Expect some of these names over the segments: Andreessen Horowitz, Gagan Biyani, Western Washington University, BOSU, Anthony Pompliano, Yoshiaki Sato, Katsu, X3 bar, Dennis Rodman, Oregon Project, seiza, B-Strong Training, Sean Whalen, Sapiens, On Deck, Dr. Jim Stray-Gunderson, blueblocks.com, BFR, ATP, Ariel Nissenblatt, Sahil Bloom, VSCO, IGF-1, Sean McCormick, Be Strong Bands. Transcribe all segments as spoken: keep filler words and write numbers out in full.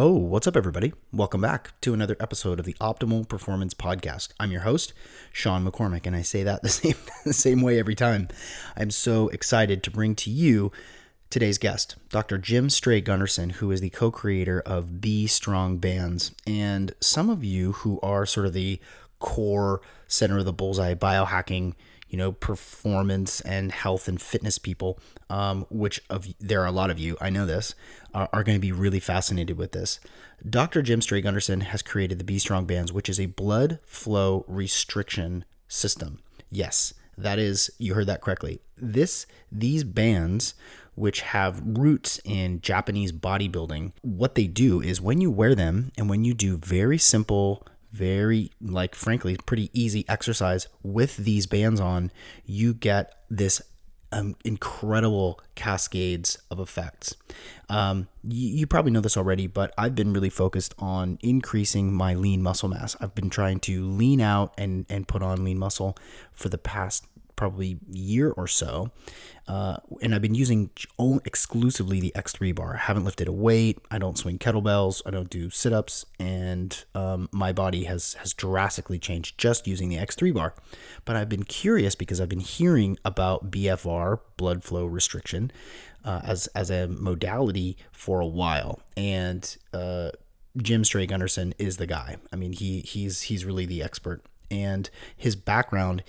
Oh, what's up, everybody? Welcome back to another episode of the Optimal Performance Podcast. I'm your host, Sean McCormick, and I say that the same, the same way every time. I'm so excited to bring to you today's guest, Doctor Jim Stray-Gunderson, who is the co-creator of Be Strong Bands. And some of you who are sort of the core center of the bullseye biohacking, you know, performance and health and fitness people, um, which of there are a lot of you, I know this, are, are going to be really fascinated with this. Doctor Jim Stray-Gunderson has created the Be Strong Bands, which is a blood flow restriction system. Yes, that is, you heard that correctly. This, these bands, which have roots in Japanese bodybuilding, what they do is when you wear them and when you do very simple Very, like, frankly, pretty easy exercise with these bands on, you get this um, incredible cascades of effects. Um, you, you probably know this already, but I've been really focused on increasing my lean muscle mass. I've been trying to lean out and, and put on lean muscle for the past probably year or so. Uh, and I've been using only exclusively the X three bar. I haven't lifted a weight. I don't swing kettlebells. I don't do sit-ups. And um, my body has, has drastically changed just using the X three bar. But I've been curious because I've been hearing about B F R, blood flow restriction, uh, as, as a modality for a while. And uh, Jim Stray-Gunderson is the guy. I mean, he he's he's really the expert. And his background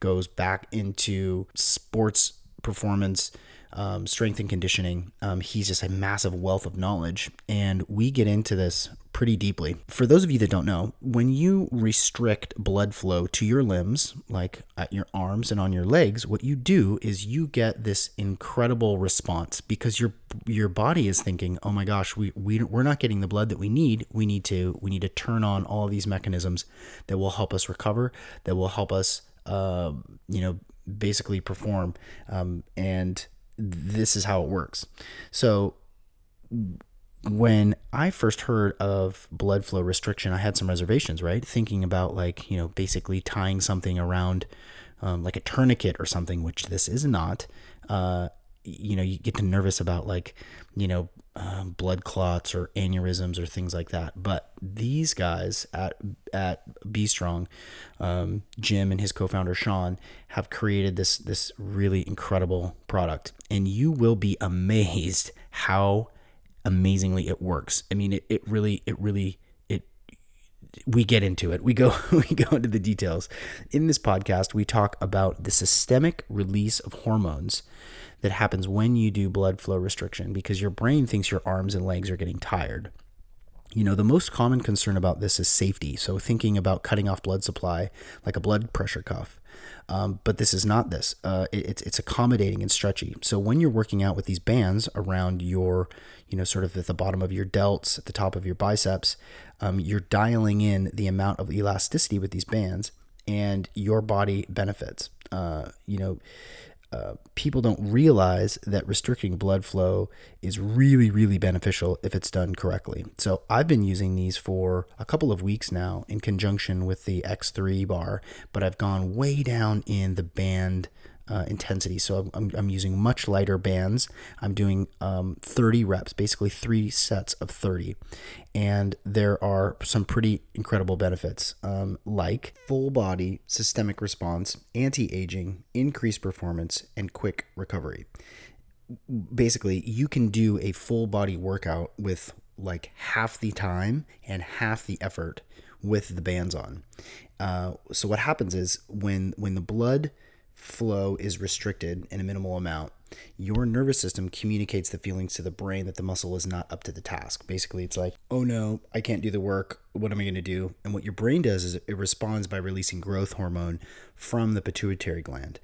goes back into sports performance, um, strength and conditioning. Um, he's just a massive wealth of knowledge. And we get into this pretty deeply. For those of you that don't know, when you restrict blood flow to your limbs, like at your arms and on your legs, what you do is you get this incredible response because your your body is thinking, oh my gosh, we, we we're not getting the blood that we need. We need to we need to turn on all of these mechanisms that will help us recover, that will help us, uh, you know, basically perform. Um, and this is how it works. So when I first heard of blood flow restriction, I had some reservations, right? Thinking about, like, you know, basically tying something around um, like a tourniquet or something, which this is not. Uh, you know, you get nervous about, like, you know, uh, blood clots or aneurysms or things like that. But these guys at at Be Strong, um, Jim and his co-founder Sean, have created this this really incredible product, and you will be amazed how amazingly it works. I mean, it, it really, it really, it, we get into it. We go, we go into the details. In this podcast, we talk about the systemic release of hormones that happens when you do blood flow restriction, because your brain thinks your arms and legs are getting tired. You know, the most common concern about this is safety. So thinking about cutting off blood supply, like a blood pressure cuff. Um, but this is not this. Uh, it, it's it's accommodating and stretchy. So when you're working out with these bands around your, you know, sort of at the bottom of your delts, at the top of your biceps, um, you're dialing in the amount of elasticity with these bands, and your body benefits. Uh, you know, uh, people don't realize that restricting blood flow is really, really beneficial if it's done correctly. So I've been using these for a couple of weeks now in conjunction with the X three bar, but I've gone way down in the band uh, intensity. So I'm, I'm using much lighter bands. I'm doing um, thirty reps, basically three sets of thirty. And there are some pretty incredible benefits, um, like full body systemic response, anti-aging, increased performance, and quick recovery. Basically, you can do a full body workout with like half the time and half the effort with the bands on. Uh, so what happens is when, when the blood flow is restricted in a minimal amount, your nervous system communicates the feelings to the brain that the muscle is not up to the task. Basically, it's like, oh no, I can't do the work. What am I going to do? And what your brain does is it responds by releasing growth hormone from the pituitary gland.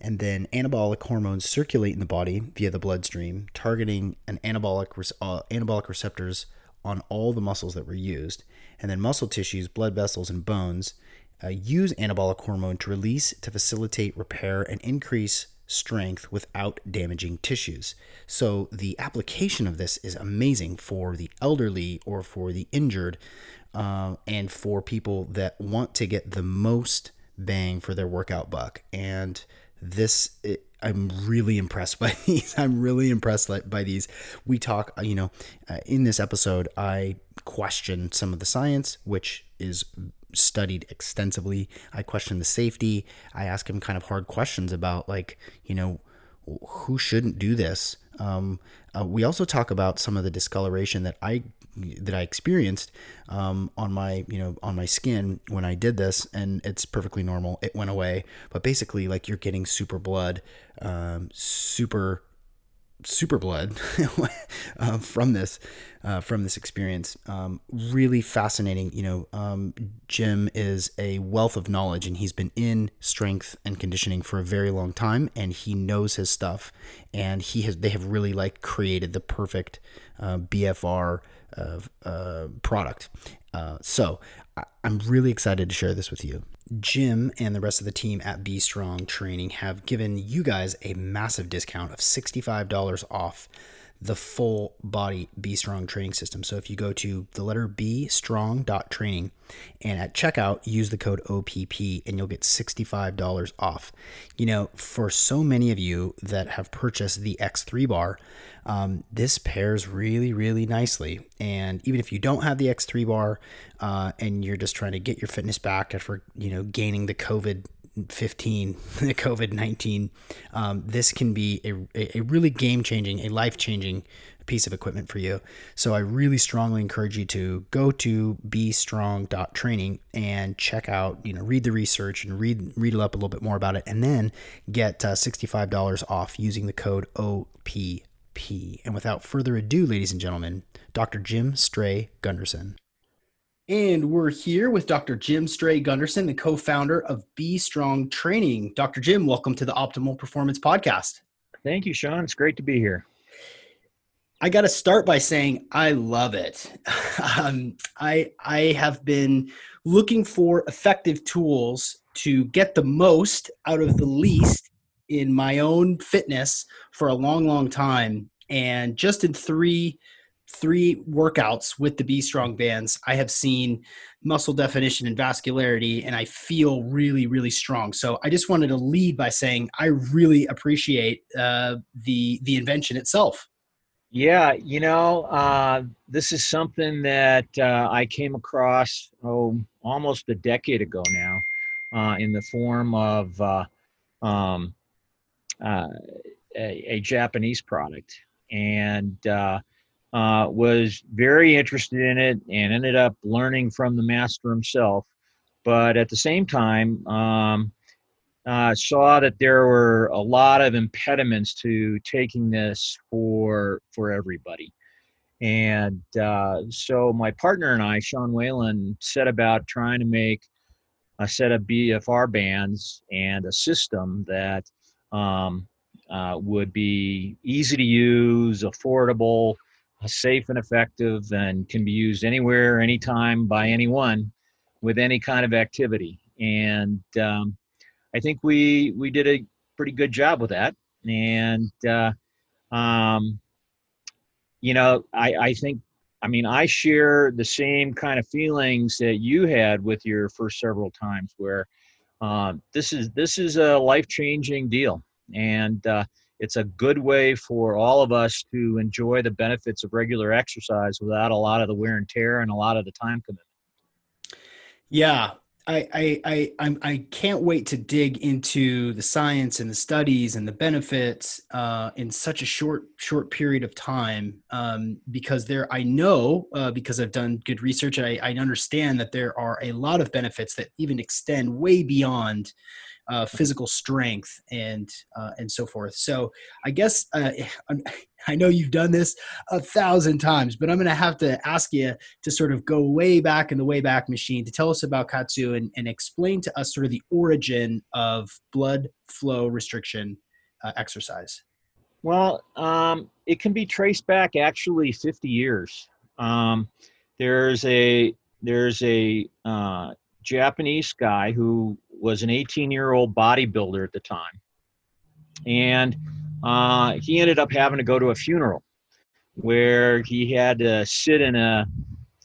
And then anabolic hormones circulate in the body via the bloodstream, targeting an anabolic uh, anabolic receptors on all the muscles that were used, and then muscle tissues, blood vessels, and bones uh, use anabolic hormone to release to facilitate repair and increase strength without damaging tissues. So the application of this is amazing for the elderly or for the injured, uh, and for people that want to get the most bang for their workout buck. And this, it, I'm really impressed by these. I'm really impressed by these. We talk, you know, uh, in this episode, I question some of the science, which is studied extensively. I question the safety. I ask him kind of hard questions about, like, you know, who shouldn't do this. Um, uh, we also talk about some of the discoloration that I that I experienced um, on my, you know, on my skin when I did this, and it's perfectly normal. It went away, but basically, like, you're getting super blood, um, super, super blood uh, from this, uh, from this experience. Um, really fascinating. You know, um, Jim is a wealth of knowledge, and he's been in strength and conditioning for a very long time, and he knows his stuff, and he has, they have really, like, created the perfect uh, B F R of uh product. Uh so I, I'm really excited to share this with you. Jim and the rest of the team at B-Strong Training have given you guys a massive discount of sixty-five dollars off the full body B-Strong training system. So if you go to the letter B strong dot training and at checkout use the code O P P and you'll get sixty-five dollars off. You know, for so many of you that have purchased the X three bar, um, this pairs really, really nicely. And even if you don't have the X three bar uh, and you're just trying to get your fitness back after, you know, gaining the COVID fifteen, the COVID nineteen, um, this can be a, a really game-changing, a life-changing piece of equipment for you. So I really strongly encourage you to go to be strong dot training and check out, you know, read the research and read, read up a little bit more about it, and then get uh, sixty-five dollars off using the code O P P. And without further ado, ladies and gentlemen, Doctor Jim Stray-Gunderson. And we're here with Doctor Jim Stray-Gunderson, the co-founder of Be Strong Training. Doctor Jim, welcome to the Optimal Performance Podcast. Thank you, Sean. It's great to be here. I got to start by saying I love it. um, I I have been looking for effective tools to get the most out of the least in my own fitness for a long, long time. And just in three Three workouts with the Be Strong Bands, I have seen muscle definition and vascularity, and I feel really, really strong. So I just wanted to lead by saying I really appreciate uh, the the invention itself. Yeah, you know, uh, this is something that uh, I came across oh almost a decade ago now, uh, in the form of uh, um, uh, a, a Japanese product, and. Uh, Uh, was very interested in it and ended up learning from the master himself. But at the same time, um, uh, saw that there were a lot of impediments to taking this for for everybody. And uh, so my partner and I, Sean Whalen, set about trying to make a set of B F R bands and a system that um, uh, would be easy to use, affordable, safe and effective, and can be used anywhere, anytime, by anyone, with any kind of activity. And um, I think we we did a pretty good job with that. And uh, um, you know, I I think I mean I share the same kind of feelings that you had with your first several times, where uh, this is this is a life-changing deal, and. Uh, It's a good way for all of us to enjoy the benefits of regular exercise without a lot of the wear and tear and a lot of the time commitment. Yeah, I I I I'm, I can't wait to dig into the science and the studies and the benefits uh, in such a short short period of time, um, because there I know uh, because I've done good research. I, I understand that there are a lot of benefits that even extend way beyond. Uh, physical strength and uh, and so forth. So I guess uh, I know you've done this a thousand times, but I'm going to have to ask you to sort of go way back in the way back machine to tell us about Katsu and, and explain to us sort of the origin of blood flow restriction uh, exercise. Well, um, it can be traced back actually fifty years. Um, there's a there's a uh, Japanese guy who was an eighteen-year-old bodybuilder at the time, and uh, he ended up having to go to a funeral where he had to sit in a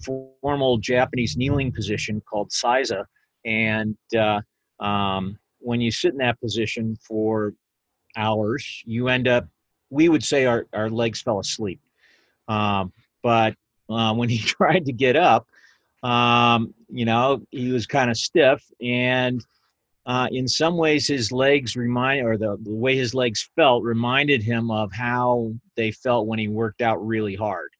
formal Japanese kneeling position called seiza, and uh, um, when you sit in that position for hours, you end up, we would say our, our legs fell asleep. Um, but uh, when he tried to get up, um, you know, he was kind of stiff, and uh, in some ways his legs remind, or the, the way his legs felt reminded him of how they felt when he worked out really hard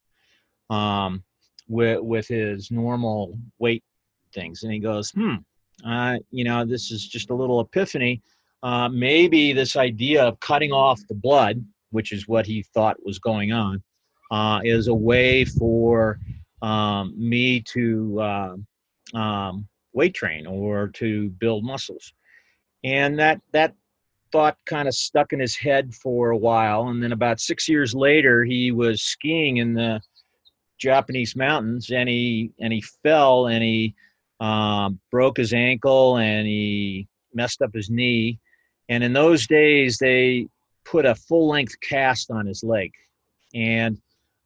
um, with, with his normal weight things. And he goes, hmm, uh, you know, this is just a little epiphany. Uh, maybe this idea of cutting off the blood, which is what he thought was going on, uh, is a way for um, me to uh, um, weight train or to build muscles. And that, that thought kind of stuck in his head for a while. And then about six years later, he was skiing in the Japanese mountains, and he, and he fell, and he um, broke his ankle, and he messed up his knee. And in those days, they put a full-length cast on his leg. And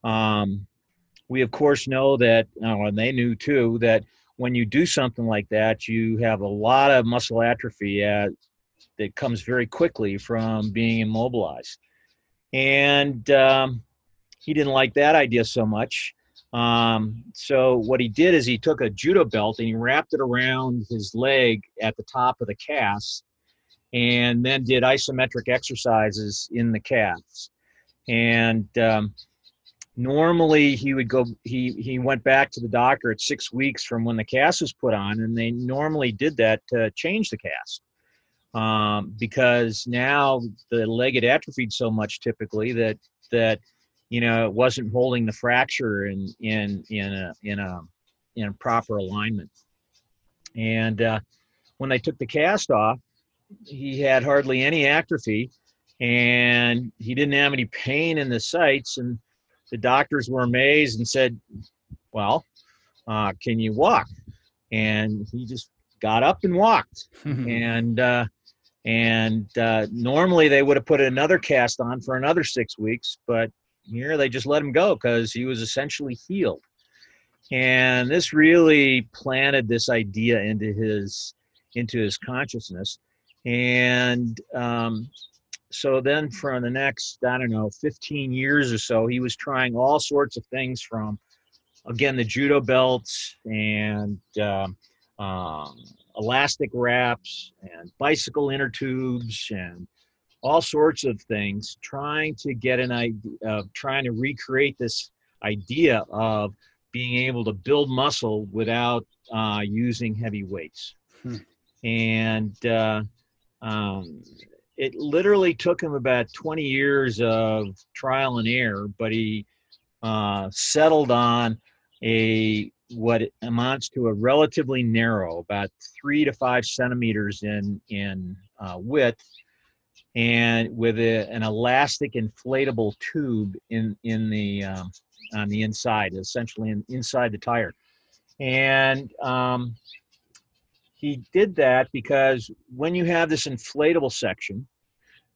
um, we, of course, know that, oh, and they knew too, that when you do something like that, you have a lot of muscle atrophy uh, that comes very quickly from being immobilized. And um, he didn't like that idea so much. Um, so what he did is he took a judo belt and he wrapped it around his leg at the top of the cast, and then did isometric exercises in the calves. And um, normally he would go, he, he went back to the doctor at six weeks from when the cast was put on, and they normally did that to change the cast um, because now the leg had atrophied so much typically that, that, you know, it wasn't holding the fracture in, in, in a, in a, in a proper alignment. And uh, when they took the cast off, he had hardly any atrophy, and he didn't have any pain in the sites. And the doctors were amazed and said, well, uh, can you walk? And he just got up and walked. and, uh, and uh, normally they would have put another cast on for another six weeks, but here they just let him go because he was essentially healed. And this really planted this idea into his, into his consciousness. And um, so then for the next, I don't know, fifteen years or so, he was trying all sorts of things, from, again, the judo belts and uh, um, elastic wraps and bicycle inner tubes and all sorts of things, trying to get an idea of trying to recreate this idea of being able to build muscle without uh, using heavy weights. Hmm. And uh, um, it literally took him about twenty years of trial and error, but he uh, settled on a, what amounts to a relatively narrow, about three to five centimeters in, in uh, width, and with a, an elastic inflatable tube in in the um, on the inside, essentially in, inside the tire. And um, he did that because when you have this inflatable section,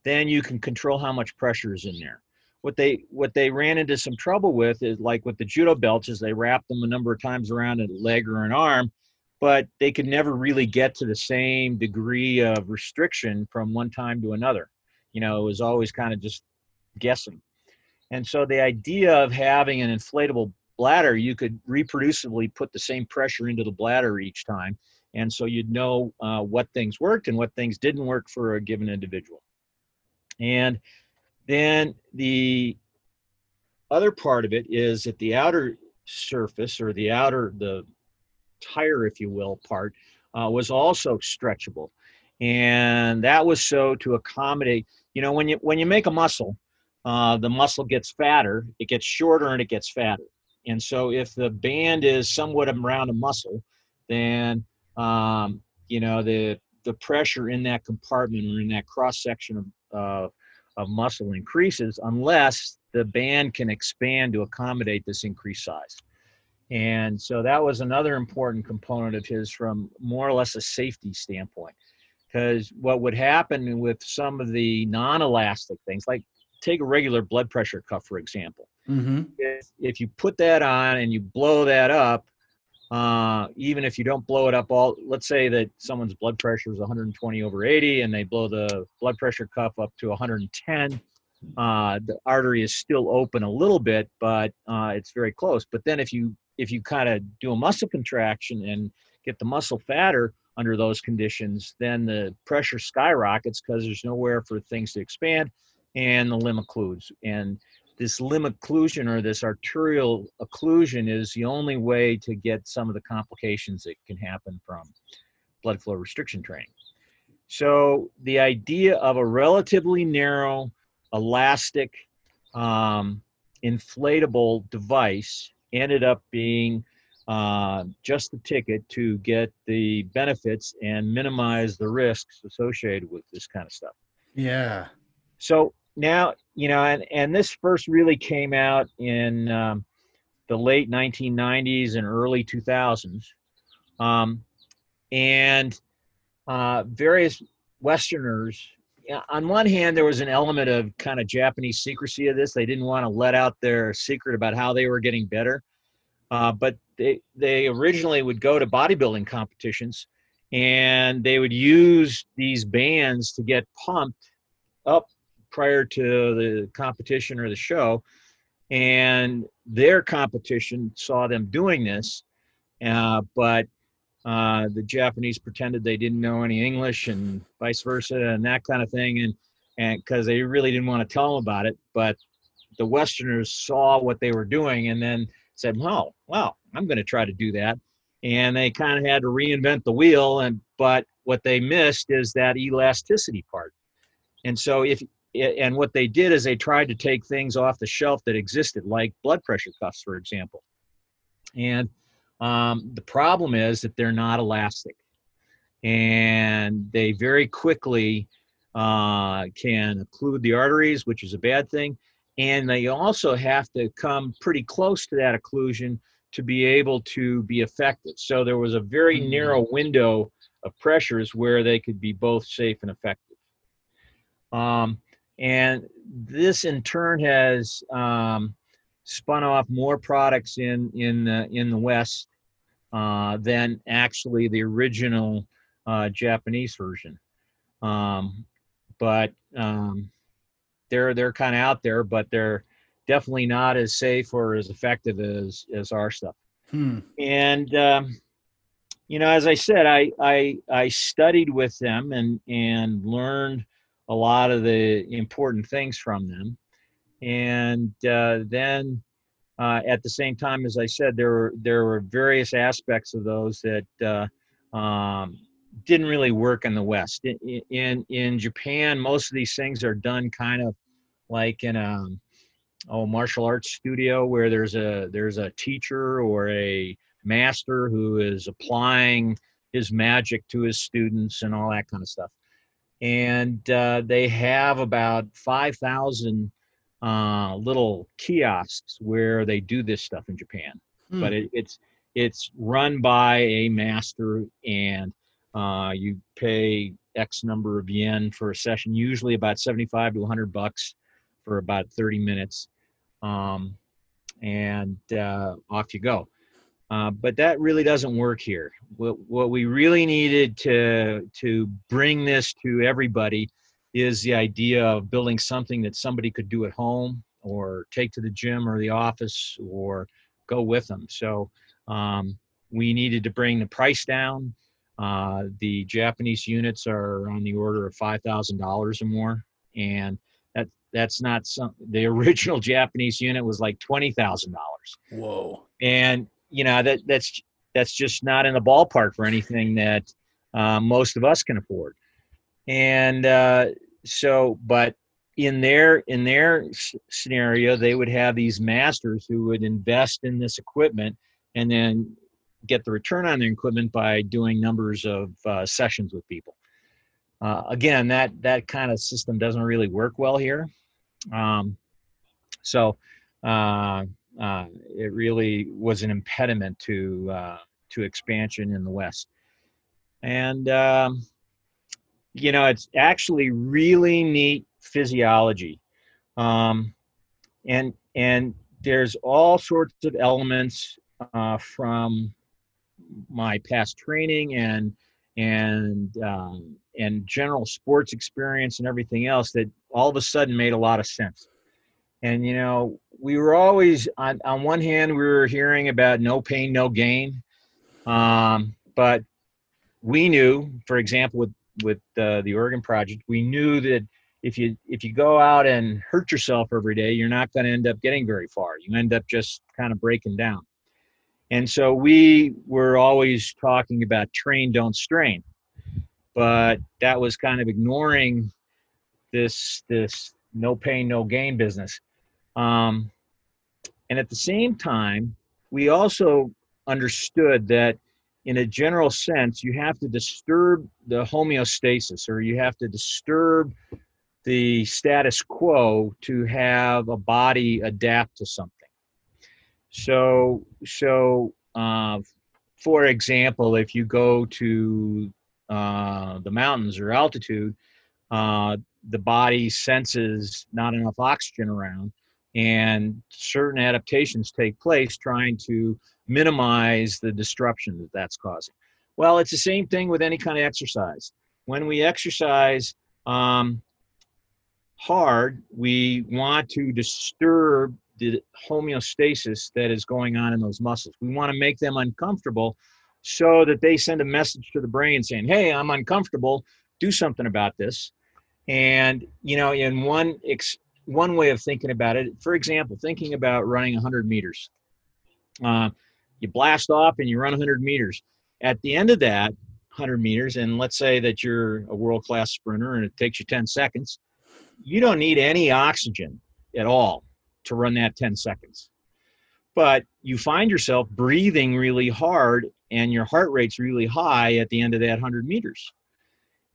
then you can control how much pressure is in there. What they what they ran into some trouble with is, like with the judo belts, is they wrapped them a number of times around a leg or an arm, but they could never really get to the same degree of restriction from one time to another. You know, it was always kind of just guessing. And so the idea of having an inflatable bladder, you could reproducibly put the same pressure into the bladder each time. And so you'd know uh, what things worked and what things didn't work for a given individual. And then the other part of it is that the outer surface, or the outer, the tire, if you will, part uh, was also stretchable. And that was so to accommodate, you know, when you, when you make a muscle, uh, the muscle gets fatter, it gets shorter, and it gets fatter. And so if the band is somewhat around a muscle, then um, you know, the, the pressure in that compartment or in that cross section of, uh, of muscle increases, unless the band can expand to accommodate this increased size. And so that was another important component of his from more or less a safety standpoint. Because what would happen with some of the non-elastic things, like take a regular blood pressure cuff, for example. Mm-hmm. If, if you put that on and you blow that up, uh, even if you don't blow it up all, let's say that someone's blood pressure is one hundred twenty over eighty and they blow the blood pressure cuff up to one hundred ten. Uh, the artery is still open a little bit, but uh, it's very close. But then if you if you kind of do a muscle contraction and get the muscle fatter under those conditions, then the pressure skyrockets because there's nowhere for things to expand, and the limb occludes. And this limb occlusion or this arterial occlusion is the only way to get some of the complications that can happen from blood flow restriction training. So the idea of a relatively narrow, elastic, um, inflatable device ended up being uh, just the ticket to get the benefits and minimize the risks associated with this kind of stuff. Yeah. So now, you know, and, and this first really came out in um, the late nineteen nineties and early two thousands. Um, and uh, various Westerners, on one hand, there was an element of kind of Japanese secrecy of this. They didn't want to let out their secret about how they were getting better. Uh, but they, they originally would go to bodybuilding competitions, and they would use these bands to get pumped up prior to the competition or the show. And their competition saw them doing this, uh, but Uh, the Japanese pretended they didn't know any English and vice versa and that kind of thing, and and because they really didn't want to tell them about it. But the Westerners saw what they were doing and then said, "Well, well, I'm going to try to do that." And they kind of had to reinvent the wheel. And but what they missed is that elasticity part. And so if and what they did is they tried to take things off the shelf that existed, like blood pressure cuffs, for example, and. Um, the problem is that they're not elastic, and they very quickly uh, can occlude the arteries, which is a bad thing. And they also have to come pretty close to that occlusion to be able to be effective. So there was a very mm-hmm. narrow window of pressures where they could be both safe and effective. Um, and this in turn has um, spun off more products in in the, in the West uh, than actually the original uh, Japanese version, um, but um, they're they're kind of out there, but they're definitely not as safe or as effective as as our stuff. Hmm. And um, you know, as I said, I I I studied with them and and learned a lot of the important things from them. And uh, then, uh, at the same time, as I said, there were there were various aspects of those that uh, um, didn't really work in the West. In, in in Japan, most of these things are done kind of like in a oh martial arts studio where there's a there's a teacher or a master who is applying his magic to his students and all that kind of stuff. And uh, they have about five thousand. Uh, little kiosks where they do this stuff in Japan, mm. but it, it's it's run by a master, and uh, you pay X number of yen for a session, usually about seventy-five to a hundred bucks for about thirty minutes, um, and uh, off you go. Uh, but that really doesn't work here. What what we really needed to to bring this to everybody is the idea of building something that somebody could do at home or take to the gym or the office or go with them. So um, we needed to bring the price down. Uh, the Japanese units are on the order of five thousand dollars or more. And that that's not some, the original Japanese unit was like twenty thousand dollars. Whoa. And you know, that that's, that's just not in the ballpark for anything that uh, most of us can afford. And uh, so, but in their in their scenario, they would have these masters who would invest in this equipment and then get the return on their equipment by doing numbers of uh, sessions with people. Uh, again, that that kind of system doesn't really work well here. Um, so uh, uh, it really was an impediment to uh, to expansion in the West. And um, you know, it's actually really neat physiology, um, and and there's all sorts of elements uh, from my past training and and um, and general sports experience and everything else that all of a sudden made a lot of sense. And you know, we were always on on one hand we were hearing about no pain, no gain, um, but we knew, for example, with with uh, the Oregon Project, we knew that if you if you go out and hurt yourself every day, you're not going to end up getting very far. You end up just kind of breaking down. And so we were always talking about train, don't strain, but that was kind of ignoring this this no pain, no gain business. Um, and at the same time, we also understood that in a general sense, you have to disturb the homeostasis, or you have to disturb the status quo to have a body adapt to something. So, so uh, for example, if you go to uh, the mountains or altitude, uh, the body senses not enough oxygen around, and certain adaptations take place trying to minimize the disruption that that's causing. Well, it's the same thing with any kind of exercise. When we exercise um, hard, we want to disturb the homeostasis that is going on in those muscles. We want to make them uncomfortable so that they send a message to the brain saying, hey, I'm uncomfortable, do something about this. And, you know, in one ex- one way of thinking about it, for example, thinking about running one hundred meters. Uh, you blast off and you run one hundred meters. At the end of that one hundred meters, and let's say that you're a world-class sprinter and it takes you ten seconds, you don't need any oxygen at all to run that ten seconds. But you find yourself breathing really hard and your heart rate's really high at the end of that one hundred meters.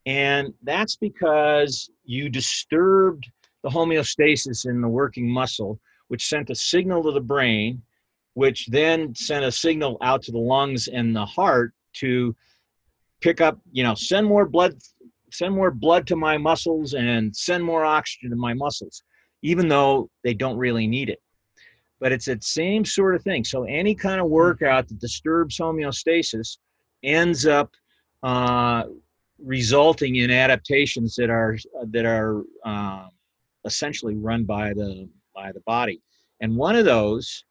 And that's because you disturbed the homeostasis in the working muscle, which sent a signal to the brain, which then sent a signal out to the lungs and the heart to pick up, you know, send more blood, send more blood to my muscles and send more oxygen to my muscles, even though they don't really need it. But it's that same sort of thing. So any kind of workout that disturbs homeostasis ends up uh, resulting in adaptations that are that are uh, essentially run by the by the body. And one of those,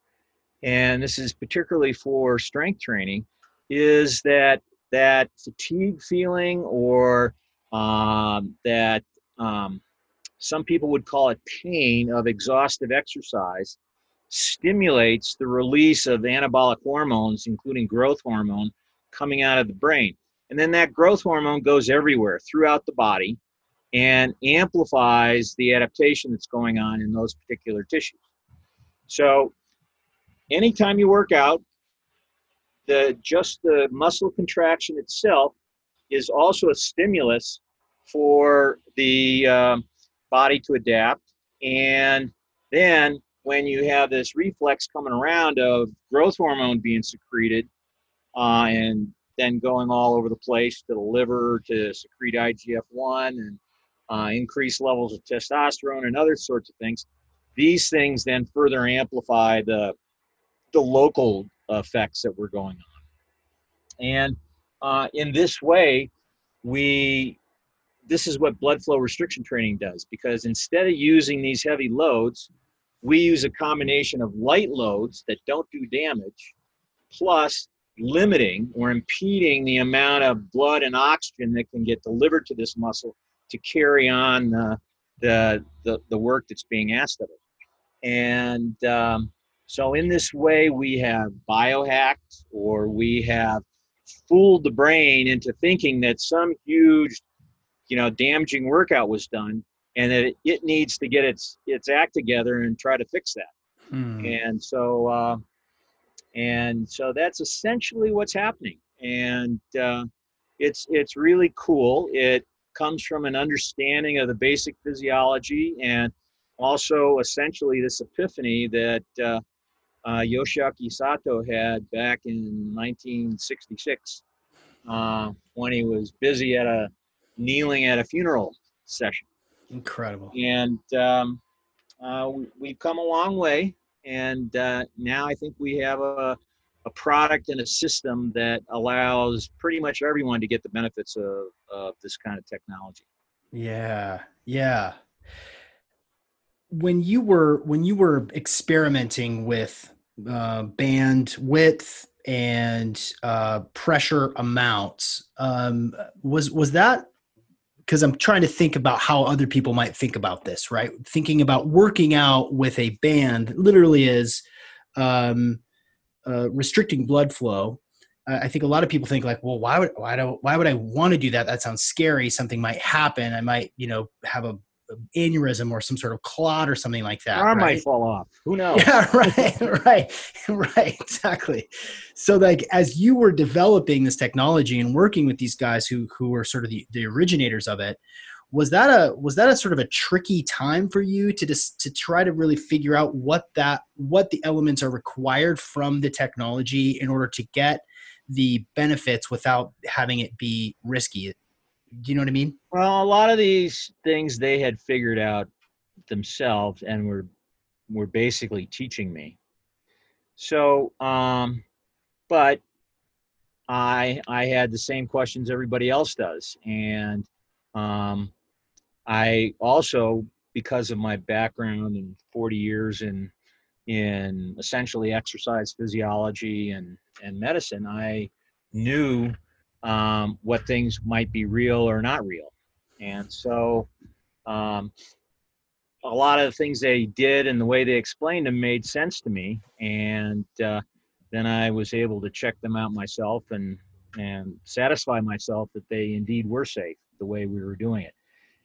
and this is particularly for strength training, is that that fatigue feeling, or um, that um, some people would call it pain, of exhaustive exercise, stimulates the release of anabolic hormones, including growth hormone, coming out of the brain. And then that growth hormone goes everywhere throughout the body and amplifies the adaptation that's going on in those particular tissues. So anytime you work out, the just the muscle contraction itself is also a stimulus for the um, body to adapt. And then when you have this reflex coming around of growth hormone being secreted uh, and then going all over the place to the liver to secrete I G F one and uh, increase levels of testosterone and other sorts of things, these things then further amplify the the local effects that were going on. And uh, in this way, we this is what blood flow restriction training does, because instead of using these heavy loads, we use a combination of light loads that don't do damage, plus limiting or impeding the amount of blood and oxygen that can get delivered to this muscle to carry on the the the, the work that's being asked of it. And um, so in this way, we have biohacked, or we have fooled the brain into thinking that some huge, you know, damaging workout was done, and that it, it needs to get its its act together and try to fix that. Hmm. And so, uh, and so that's essentially what's happening. And uh, it's it's really cool. It comes from an understanding of the basic physiology, and also essentially this epiphany that uh, uh, Yoshiaki Sato had back in nineteen sixty-six uh, when he was busy at a kneeling at a funeral session. Incredible. And um, uh, we, we've come a long way. And uh, now I think we have a, a product and a system that allows pretty much everyone to get the benefits of, of this kind of technology. Yeah. Yeah. When you were, when you were experimenting with uh, band width and uh, pressure amounts, um, was, was that, because I'm trying to think about how other people might think about this, right? Thinking about working out with a band literally is um, uh, restricting blood flow. Uh, I think a lot of people think like, well, why would why do why would I want to do that? That sounds scary. Something might happen. I might, you know, have a aneurysm or some sort of clot or something like that. Arm right? might fall off. Who knows? Yeah, right, right, right, exactly. So, like, as you were developing this technology and working with these guys who who were sort of the, the originators of it, was that a was that a sort of a tricky time for you to just to try to really figure out what that what the elements are required from the technology in order to get the benefits without having it be risky? Do you know what I mean? Well, a lot of these things they had figured out themselves and were were basically teaching me. So, um, but I I had the same questions everybody else does, and um, I also, because of my background and forty years in in essentially exercise physiology and and medicine, I knew um, what things might be real or not real. And so, um, a lot of the things they did and the way they explained them made sense to me. And, uh, then I was able to check them out myself and, and satisfy myself that they indeed were safe the way we were doing it.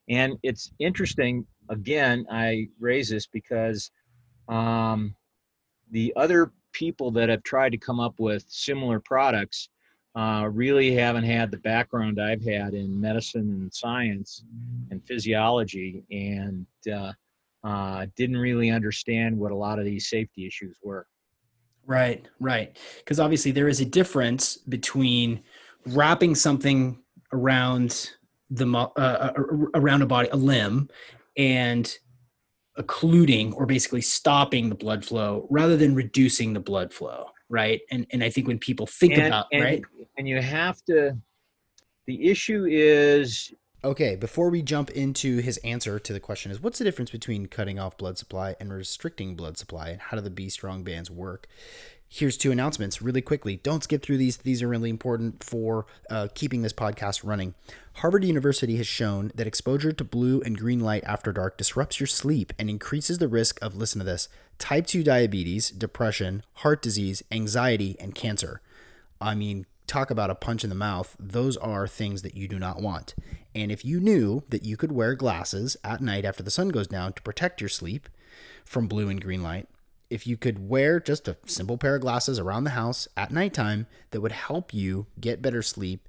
And it's interesting. Again, I raise this because, um, the other people that have tried to come up with similar products Uh, really haven't had the background I've had in medicine and science and physiology, and uh, uh, didn't really understand what a lot of these safety issues were. Right, right. Because obviously there is a difference between wrapping something around the uh, around a body, a limb, and occluding or basically stopping the blood flow rather than reducing the blood flow. Right. And and I think when people think and, about, and, right. And you have to, the issue is. Okay. Before we jump into his answer to the question is what's the difference between cutting off blood supply and restricting blood supply, and how do the Be Strong bands work? Here's two announcements really quickly. Don't skip through these. These are really important for uh, keeping this podcast running. Harvard University has shown that exposure to blue and green light after dark disrupts your sleep and increases the risk of, listen to this, type two diabetes, depression, heart disease, anxiety, and cancer. I mean, talk about a punch in the mouth. Those are things that you do not want. And if you knew that you could wear glasses at night after the sun goes down to protect your sleep from blue and green light, if you could wear just a simple pair of glasses around the house at nighttime that would help you get better sleep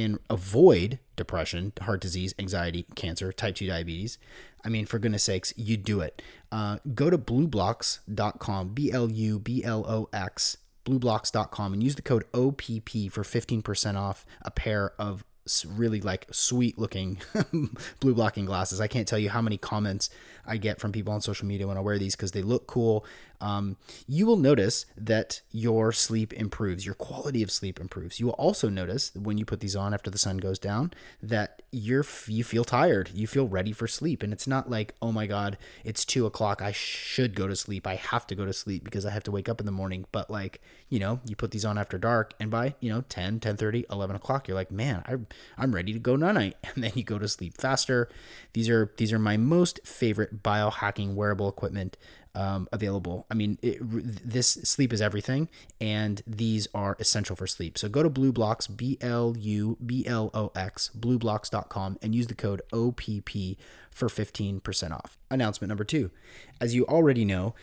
and avoid depression, heart disease, anxiety, cancer, type two diabetes, I mean, for goodness sakes, you do it. Uh, go to blue blocks dot com, B L U B L O X, blue blocks dot com, and use the code O P P for fifteen percent off a pair of really like sweet looking blue blocking glasses. I can't tell you how many comments I get from people on social media when I wear these because they look cool. Um, you will notice that your sleep improves, your quality of sleep improves. You will also notice that when you put these on after the sun goes down that you're, you feel tired, you feel ready for sleep. And it's not like, oh my God, it's two o'clock. I should go to sleep. I have to go to sleep because I have to wake up in the morning. But like, you know, you put these on after dark and by, you know, ten, ten thirty, eleven o'clock, you're like, man, I I'm ready to go night-night, and then you go to sleep faster. These are these are my most favorite biohacking wearable equipment um, available. I mean, it, this sleep is everything, and these are essential for sleep. So go to BlueBlocks, B L U B L O X, blue blocks dot com, and use the code O P P for fifteen percent off. Announcement number two. As you already know,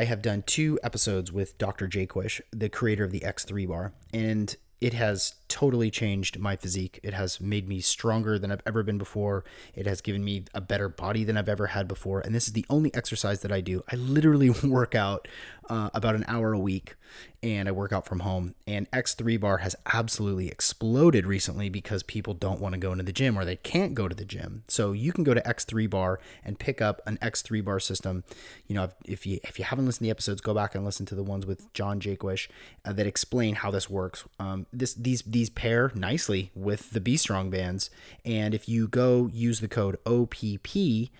I have done two episodes with Doctor Jay Quish, the creator of the X three bar, and it has totally changed my physique. It has made me stronger than I've ever been before. It has given me a better body than I've ever had before. And this is the only exercise that I do. I literally work out uh, about an hour a week, and I work out from home. And X three bar has absolutely exploded recently because people don't want to go into the gym, or they can't go to the gym. So you can go to X three bar and pick up an X three bar system. You know, if you if you haven't listened to the episodes, go back and listen to the ones with John Jaquish uh, that explain how this works. Um, this these these pair nicely with the Be Strong bands. And if you go use the code O P P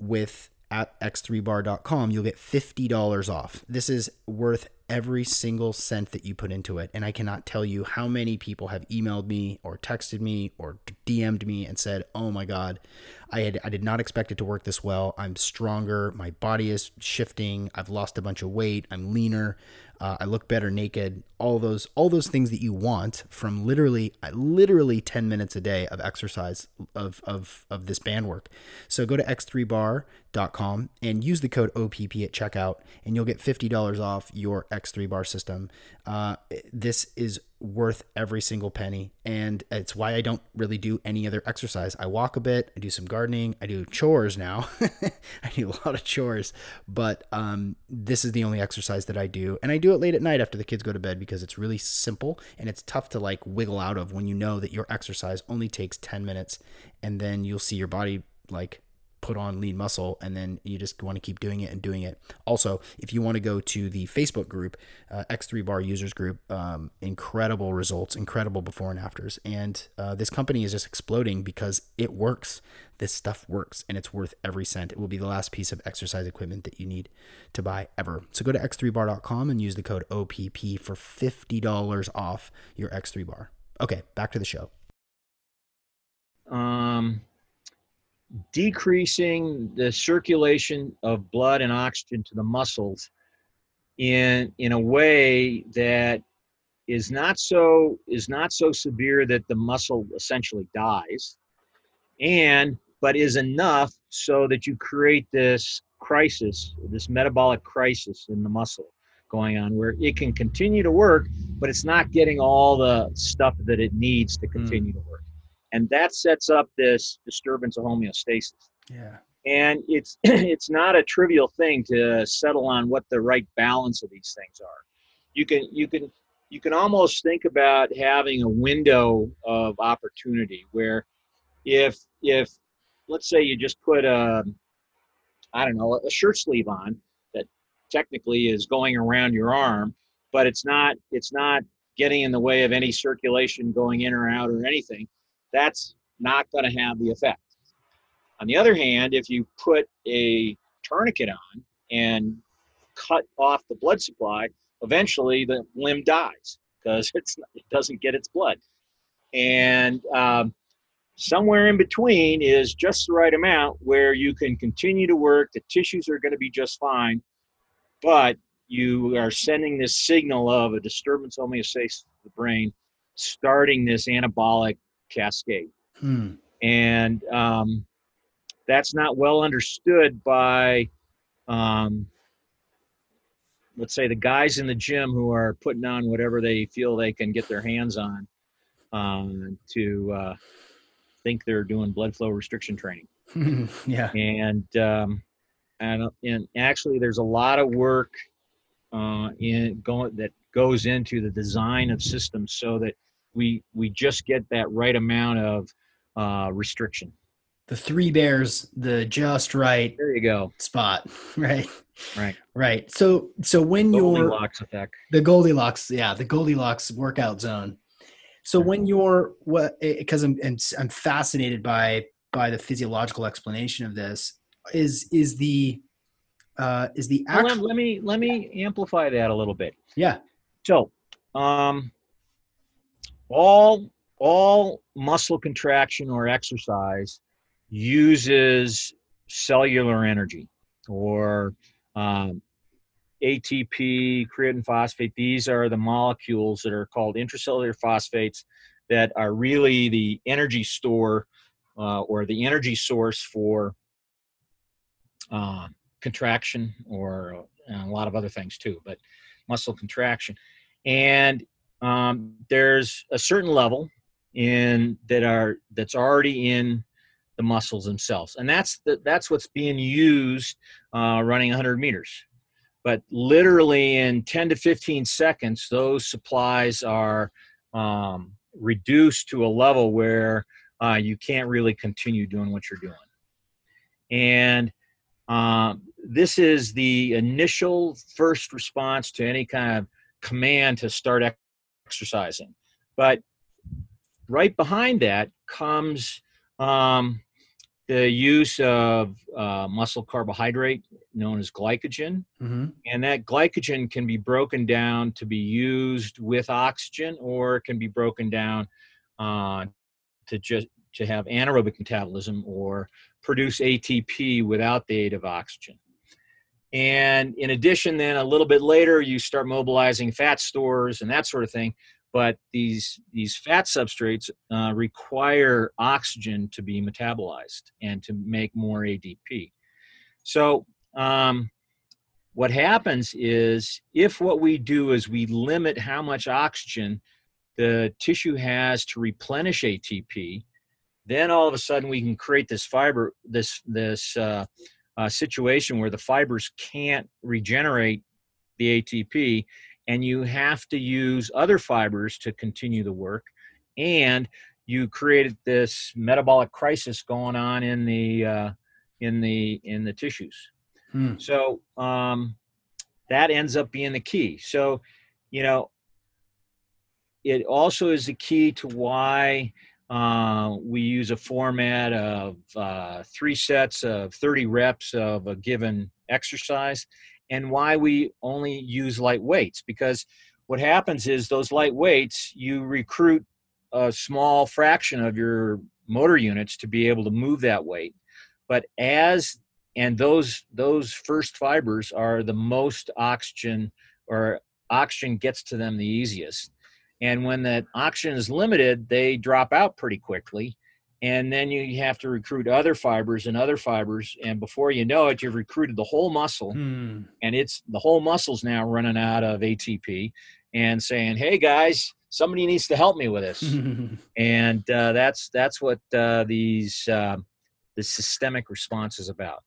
with at x three bar dot com, you'll get fifty dollars off. This is worth every single cent that you put into it. And I cannot tell you how many people have emailed me or texted me or D M'd me and said, oh my God, I had, I did not expect it to work this well. I'm stronger. My body is shifting. I've lost a bunch of weight. I'm leaner. Uh, I look better naked. All those, all those things that you want from literally, literally ten minutes a day of exercise of, of, of this band work. So go to x three bar dot com and use the code O P P at checkout, and you'll get fifty dollars off your X three bar system. Uh, this is worth every single penny. And it's why I don't really do any other exercise. I walk a bit, I do some gardening, I do chores now. I do a lot of chores, but um, this is the only exercise that I do. And I do it late at night after the kids go to bed, because it's really simple and it's tough to like wiggle out of when you know that your exercise only takes ten minutes, and then you'll see your body like put on lean muscle, and then you just want to keep doing it and doing it. Also, if you want to go to the Facebook group, uh, X three Bar Users Group, um, incredible results, incredible before and afters. And uh, this company is just exploding because it works. This stuff works, and it's worth every cent. It will be the last piece of exercise equipment that you need to buy ever. So go to x three bar dot com and use the code O P P for fifty dollars off your X three Bar. Okay, back to the show. Um... decreasing the circulation of blood and oxygen to the muscles in in a way that is not so is not so severe that the muscle essentially dies, and but is enough so that you create this crisis, this metabolic crisis in the muscle going on, where it can continue to work, but it's not getting all the stuff that it needs to continue mm. to work. And that sets up this disturbance of homeostasis. Yeah. And it's it's not a trivial thing to settle on what the right balance of these things are. You can you can you can almost think about having a window of opportunity where if if let's say you just put a I don't know, a shirt sleeve on that technically is going around your arm, but it's not it's not getting in the way of any circulation going in or out or anything. That's not going to have the effect. On the other hand, if you put a tourniquet on and cut off the blood supply, eventually the limb dies because it's it doesn't get its blood. And um, somewhere in between is just the right amount where you can continue to work. The tissues are going to be just fine, but you are sending this signal of a disturbance of homeostasis to the brain, starting this anabolic cascade. Hmm. And um, that's not well understood by, um, let's say, the guys in the gym who are putting on whatever they feel they can get their hands on um, to uh, think they're doing blood flow restriction training. Yeah. And, um, and and actually, there's a lot of work uh, in going that goes into the design of systems so that we we just get that right amount of uh, restriction. The three bears, the just right. There you go. Spot. Right. Right. Right. So so when you're Goldilocks effect. The Goldilocks, yeah, the Goldilocks workout zone. So when you're what? Because I'm, I'm I'm fascinated by by the physiological explanation of this. Is is the uh, is the act- well, let, let me let me amplify that a little bit. Yeah. So. Um, All all muscle contraction or exercise uses cellular energy or um, A T P, creatine phosphate. These are the molecules that are called intracellular phosphates that are really the energy store uh, or the energy source for uh, contraction or uh, a lot of other things too, but muscle contraction. And um, there's a certain level in that are that's already in the muscles themselves, and that's the, that's what's being used uh, running one hundred meters. But literally in ten to fifteen seconds, those supplies are um, reduced to a level where uh, you can't really continue doing what you're doing. And uh, this is the initial first response to any kind of command to start exercising. But right behind that comes um, the use of uh, muscle carbohydrate known as glycogen. Mm-hmm. And that glycogen can be broken down to be used with oxygen, or it can be broken down uh, to just to have anaerobic metabolism or produce A T P without the aid of oxygen. And in addition, then a little bit later, you start mobilizing fat stores and that sort of thing. But these, these fat substrates uh, require oxygen to be metabolized and to make more A D P. So um, what happens is, if what we do is we limit how much oxygen the tissue has to replenish A T P, then all of a sudden we can create this fiber, this, this uh, uh, situation where the fibers can't regenerate the A T P, and you have to use other fibers to continue the work. And you created this metabolic crisis going on in the uh, in the in the tissues. Hmm. So um, that ends up being the key. So, you know, it also is the key to why uh, we use a format of uh, three sets of thirty reps of a given exercise, and why we only use light weights. Because what happens is, those light weights, you recruit a small fraction of your motor units to be able to move that weight. But as, and those, those first fibers are the most oxygen, or oxygen gets to them the easiest. And when that oxygen is limited, they drop out pretty quickly. And then you have to recruit other fibers and other fibers. And before you know it, you've recruited the whole muscle. Hmm. And it's the whole muscle's now running out of A T P and saying, hey, guys, somebody needs to help me with this. And uh, that's that's what uh, these uh, the systemic response is about.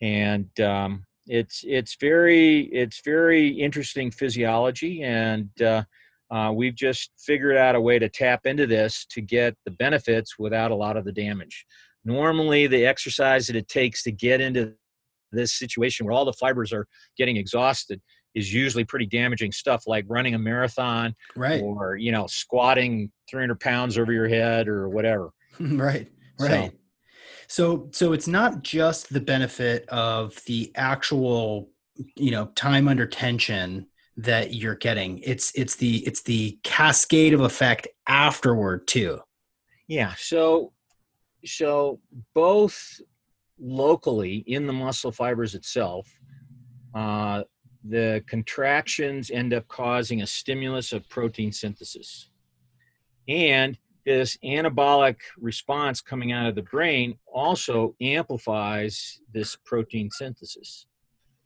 And um, it's it's very it's very interesting physiology. And uh Uh, we've just figured out a way to tap into this to get the benefits without a lot of the damage. Normally, the exercise that it takes to get into this situation where all the fibers are getting exhausted is usually pretty damaging stuff, like running a marathon, right, or, you know, squatting three hundred pounds over your head or whatever. Right, right. So, so, so it's not just the benefit of the actual, you know, time under tension that you're getting. It's it's the it's the cascade of effect afterward too. Yeah. So so both locally in the muscle fibers itself, uh, the contractions end up causing a stimulus of protein synthesis, and this anabolic response coming out of the brain also amplifies this protein synthesis.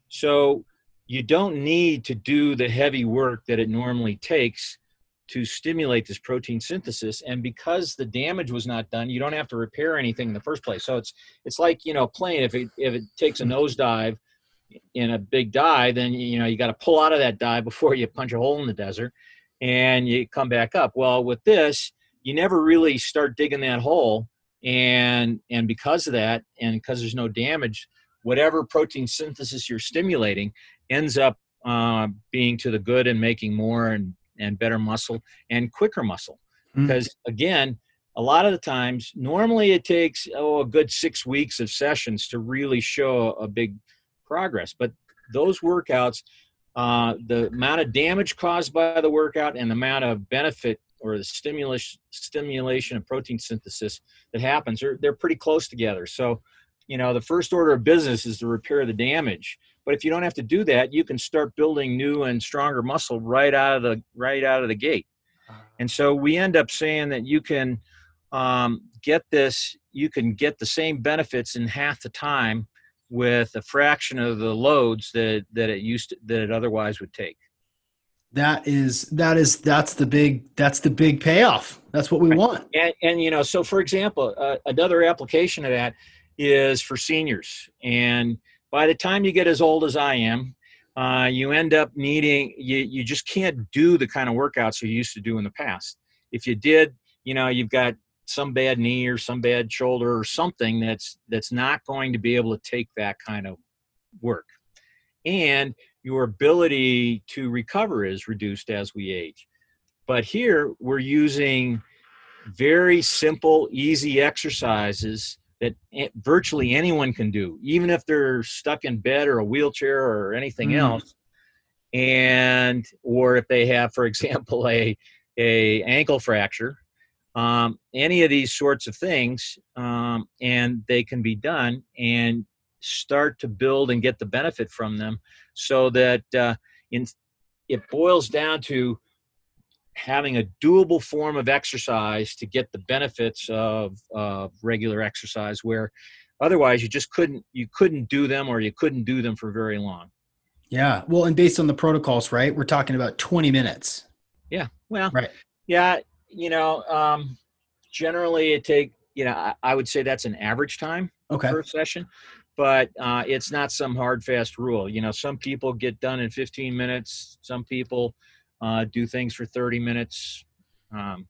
So you don't need to do the heavy work that it normally takes to stimulate this protein synthesis. And because the damage was not done, you don't have to repair anything in the first place. So it's it's like, you know, a plane. If it, if it takes a nosedive in a big dive, then, you know, you got to pull out of that dive before you punch a hole in the desert and you come back up. Well, with this, you never really start digging that hole. And, and because of that, and because there's no damage, whatever protein synthesis you're stimulating ends up uh, being to the good and making more and, and better muscle and quicker muscle. Mm-hmm. Because again, a lot of the times, normally it takes oh, a good six weeks of sessions to really show a big progress. But those workouts, uh, the amount of damage caused by the workout and the amount of benefit or the stimulus, stimulation of protein synthesis that happens, are, they're pretty close together. So, you know, the first order of business is to repair the damage. But if you don't have to do that, you can start building new and stronger muscle right out of the right out of the gate. And so we end up saying that you can um, get this, you can get the same benefits in half the time with a fraction of the loads that that it used to, that it otherwise would take. That is, that is, that's the big, that's the big payoff. That's what we right. want. And, and, you know, so for example, uh, another application of that is for seniors. And by the time you get as old as I am, uh, you end up needing, you, you just can't do the kind of workouts you used to do in the past. If you did, you know, you've got some bad knee or some bad shoulder or something that's, that's not going to be able to take that kind of work. And your ability to recover is reduced as we age. But here we're using very simple, easy exercises that virtually anyone can do, even if they're stuck in bed or a wheelchair or anything mm. else. And, or if they have, for example, a, a ankle fracture, um, any of these sorts of things, um, and they can be done and start to build and get the benefit from them, so that uh, in, it boils down to having a doable form of exercise to get the benefits of uh, regular exercise, where otherwise you just couldn't, you couldn't do them, or you couldn't do them for very long. Yeah. Well, and based on the protocols, right, we're talking about twenty minutes. Yeah. Well, right. Yeah. You know, um, generally it take, you know, I, I would say that's an average time okay. per session. But uh, it's not some hard, fast rule. You know, some people get done in fifteen minutes. Some people uh, do things for thirty minutes. Um,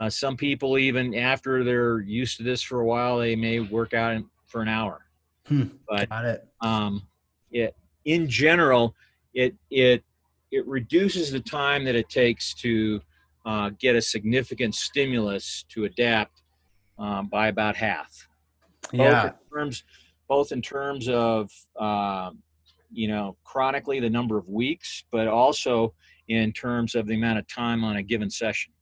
uh, some people, even after they're used to this for a while, they may work out for an hour. Hmm, but got it. Um, it, in general, it it it reduces the time that it takes to uh, get a significant stimulus to adapt um, by about half. Yeah. Both in terms of, uh, you know, chronically the number of weeks, but also in terms of the amount of time on a given session.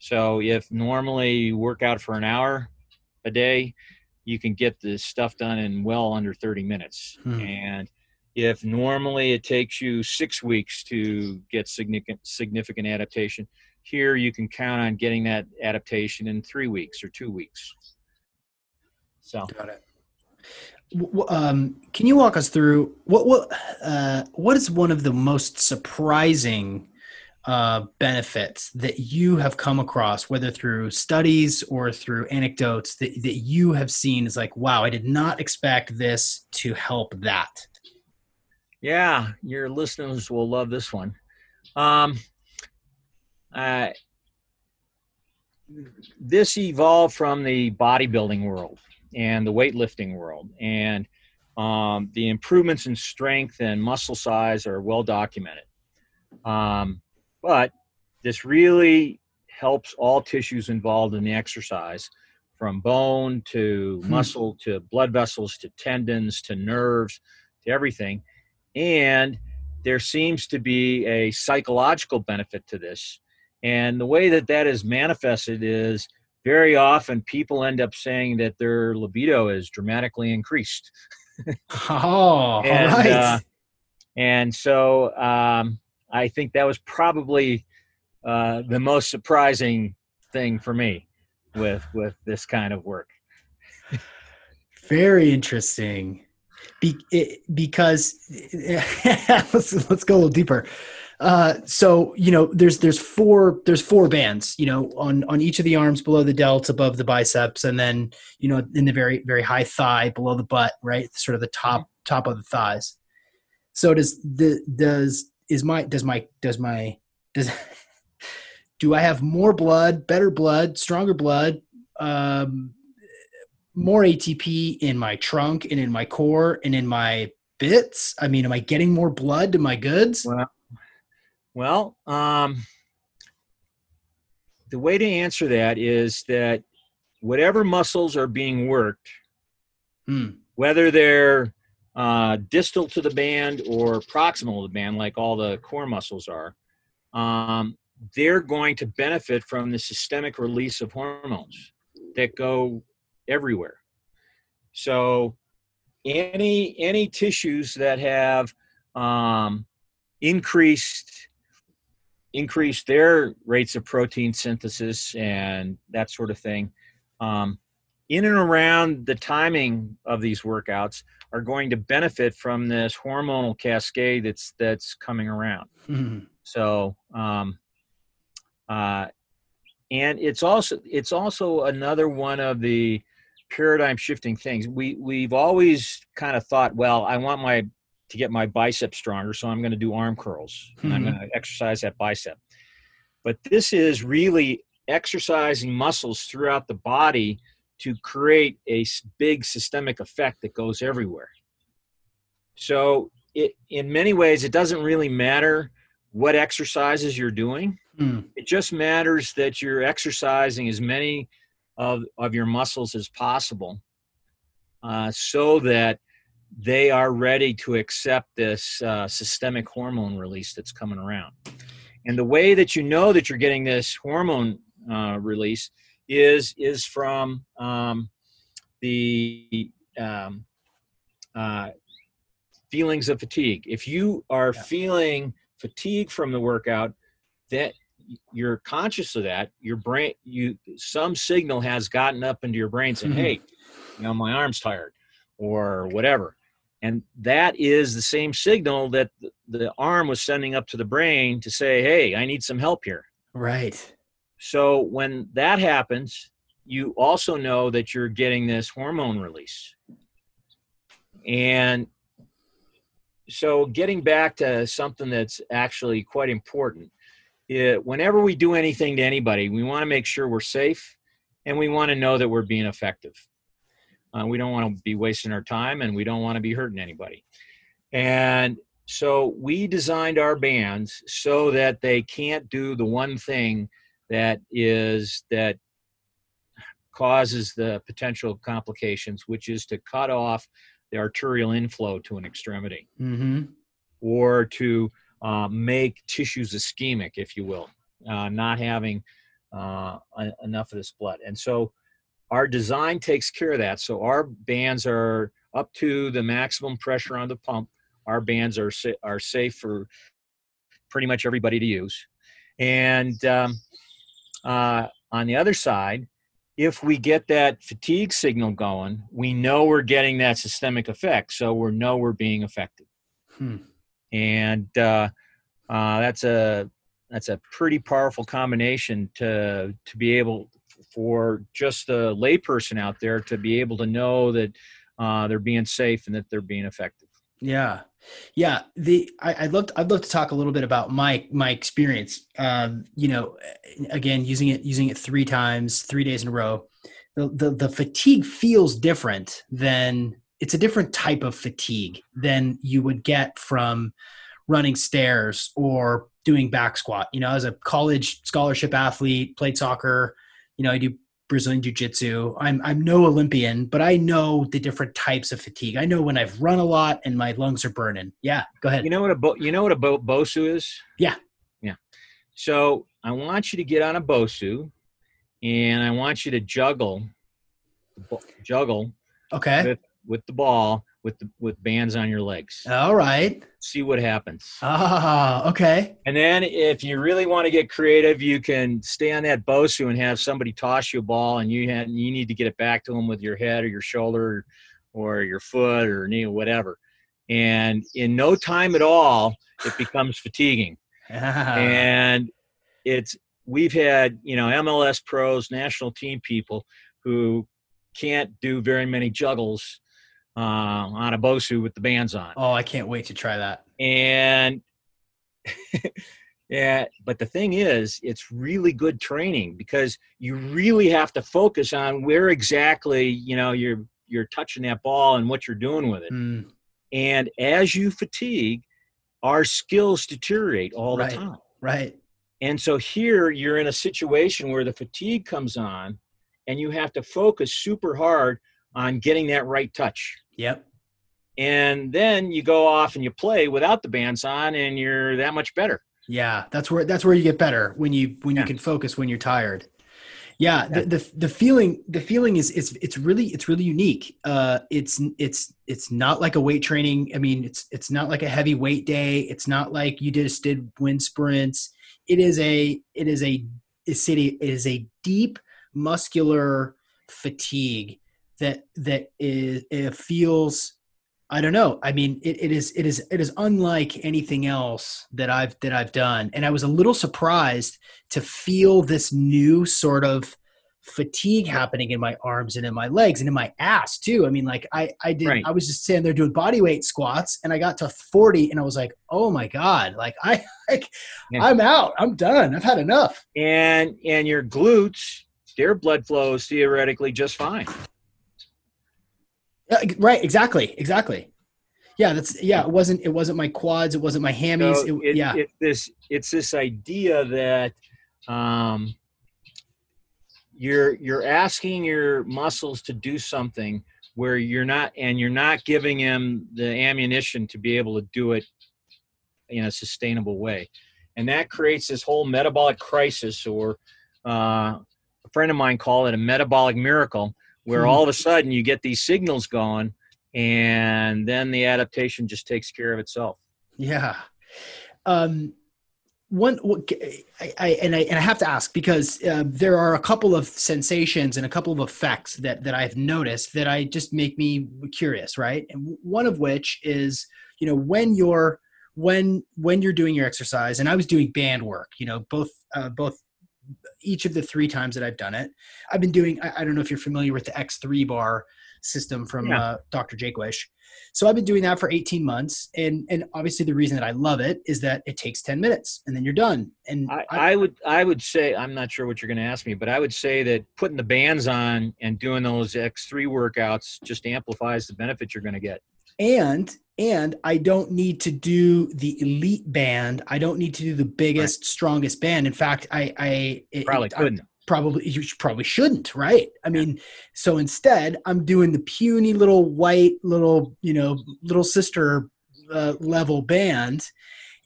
So if normally you work out for an hour a day, you can get this stuff done in well under thirty minutes. Hmm. And if normally it takes you six weeks to get significant, significant adaptation, here you can count on getting that adaptation in three weeks or two weeks. So. Got it. Um, can you walk us through what what uh, what is one of the most surprising uh, benefits that you have come across, whether through studies or through anecdotes that, that you have seen is like, wow, I did not expect this to help that? Yeah, your listeners will love this one. Um, uh, this evolved from the bodybuilding world and the weightlifting world, and um, the improvements in strength and muscle size are well documented. Um, but this really helps all tissues involved in the exercise, from bone to muscle to blood vessels to tendons to nerves to everything. And there seems to be a psychological benefit to this. And the way that that is manifested is, very often people end up saying that their libido is dramatically increased. Oh, and, all right. Uh, and so um, I think that was probably uh, the most surprising thing for me with, with this kind of work. Very interesting. Be- it, because let's, let's go a little deeper. Uh, so, you know, there's, there's four, there's four bands, you know, on, on each of the arms, below the delts, above the biceps, and then, you know, in the very, very high thigh below the butt, right? Sort of the top, top of the thighs. So does the, does, is my, does my, does my, does, do I have more blood, better blood, stronger blood, um, more A T P in my trunk and in my core and in my bits? I mean, am I getting more blood to my goods? Wow. Well, um, the way to answer that is that whatever muscles are being worked, hmm. whether they're uh, distal to the band or proximal to the band, like all the core muscles are, um, they're going to benefit from the systemic release of hormones that go everywhere. So any, any tissues that have um, increased... increase their rates of protein synthesis and that sort of thing, um, in and around the timing of these workouts, are going to benefit from this hormonal cascade that's that's coming around. Mm-hmm. So, um, uh, and it's also, it's also another one of the paradigm shifting things. We, we've always kind of thought, well, I want my, to get my bicep stronger, so I'm going to do arm curls and mm-hmm. I'm going to exercise that bicep. But this is really exercising muscles throughout the body to create a big systemic effect that goes everywhere. So it, in many ways, it doesn't really matter what exercises you're doing. Mm. It just matters that you're exercising as many of, of your muscles as possible, uh, so that they are ready to accept this uh, systemic hormone release that's coming around. And the way that you know that you're getting this hormone uh, release is is from um, the um, uh, feelings of fatigue. If you are yeah. feeling fatigue from the workout, that you're conscious of that, your brain, you some signal has gotten up into your brain saying, mm-hmm. hey, you know, my arm's tired or whatever. And that is the same signal that the arm was sending up to the brain to say, hey, I need some help here. Right. So when that happens, you also know that you're getting this hormone release. And so getting back to something that's actually quite important, it, whenever we do anything to anybody, we want to make sure we're safe, and we want to know that we're being effective. Uh, we don't want to be wasting our time, and we don't want to be hurting anybody. And so we designed our bands so that they can't do the one thing that is that causes the potential complications, which is to cut off the arterial inflow to an extremity, mm-hmm. or to uh, make tissues ischemic, if you will, uh, not having uh, enough of this blood. And so our design takes care of that. So our bands are up to the maximum pressure on the pump. Our bands are sa- are safe for pretty much everybody to use. And um, uh, on the other side, if we get that fatigue signal going, we know we're getting that systemic effect. So we know we're being effective. Hmm. And uh, uh, that's a that's a pretty powerful combination to to be able. For just the layperson out there to be able to know that uh, they're being safe and that they're being effective. Yeah, yeah. The I, I'd love to, I'd love to talk a little bit about my my experience. Um, you know, again, using it using it three times, three days in a row. The, the the fatigue feels different than it's a different type of fatigue than you would get from running stairs or doing back squat. You know, as a college scholarship athlete, played soccer. You know, I do Brazilian jiu-jitsu. I'm I'm no Olympian, but I know the different types of fatigue. I know when I've run a lot and my lungs are burning. Yeah, go ahead. You know what a bo- you know what a bo- BOSU is? Yeah, yeah. So I want you to get on a BOSU, and I want you to juggle, bo- juggle. Okay. With, with the ball, with the, with bands on your legs. All right. See what happens. Ah, okay. And then if you really want to get creative, you can stay on that BOSU and have somebody toss you a ball, and you had, you need to get it back to them with your head or your shoulder or your foot or knee or whatever. And in no time at all, it becomes fatiguing. And it's, we've had, you know, M L S pros, national team people who can't do very many juggles Uh, on a BOSU with the bands on. Oh, I can't wait to try that. And yeah, but the thing is, it's really good training because you really have to focus on where exactly, you know, you're, you're touching that ball and what you're doing with it. Mm. And as you fatigue, our skills deteriorate all right. the time. Right. And so here you're in a situation where the fatigue comes on and you have to focus super hard on getting that right touch. Yep. And then you go off and you play without the bands on, and you're that much better. Yeah, that's where that's where you get better when you when yeah. you can focus when you're tired. Yeah, yeah. The, the the feeling the feeling is it's it's really it's really unique. Uh, it's it's it's not like a weight training. I mean, it's it's not like a heavy weight day. It's not like you just did wind sprints. It is a it is a it's a, it is a deep muscular fatigue that that is it feels I don't know. I mean, it, it is, it is, it is unlike anything else that I've, that I've done. And I was a little surprised to feel this new sort of fatigue happening in my arms and in my legs and in my ass too. I mean, like I, I did, right. I was just sitting there doing body weight squats and I got to forty and I was like, oh my God, like I, like, yeah. I'm out, I'm done. I've had enough. And, and your glutes, their blood flow is theoretically just fine. Uh, right. Exactly. Exactly. Yeah. That's yeah. It wasn't, it wasn't my quads. It wasn't my hammies. So it, it, yeah. It, this, it's this idea that, um, you're, you're asking your muscles to do something where you're not, and you're not giving them the ammunition to be able to do it in a sustainable way. And that creates this whole metabolic crisis, or, uh, a friend of mine called it a metabolic miracle, where all of a sudden you get these signals going and then the adaptation just takes care of itself. Yeah. Um, one, I, I, and I, and I have to ask because uh, there are a couple of sensations and a couple of effects that, that I've noticed that I just make me curious. Right. And one of which is, you know, when you're, when, when you're doing your exercise, and I was doing band work, you know, both, uh, both, each of the three times that I've done it, I've been doing, I, I don't know if you're familiar with the X three bar system from yeah. uh, Doctor Jake Wish. So I've been doing that for eighteen months. And, and obviously the reason that I love it is that it takes ten minutes and then you're done. And I, I, I would, I would say, I'm not sure what you're going to ask me, but I would say that putting the bands on and doing those X three workouts just amplifies the benefit you're going to get. And, and I don't need to do the elite band. I don't need to do the biggest, right. strongest band. In fact, I, I it, probably it, couldn't. I probably, you probably shouldn't. Right. I mean, yeah. So instead I'm doing the puny little white, little, you know, little sister uh, level band.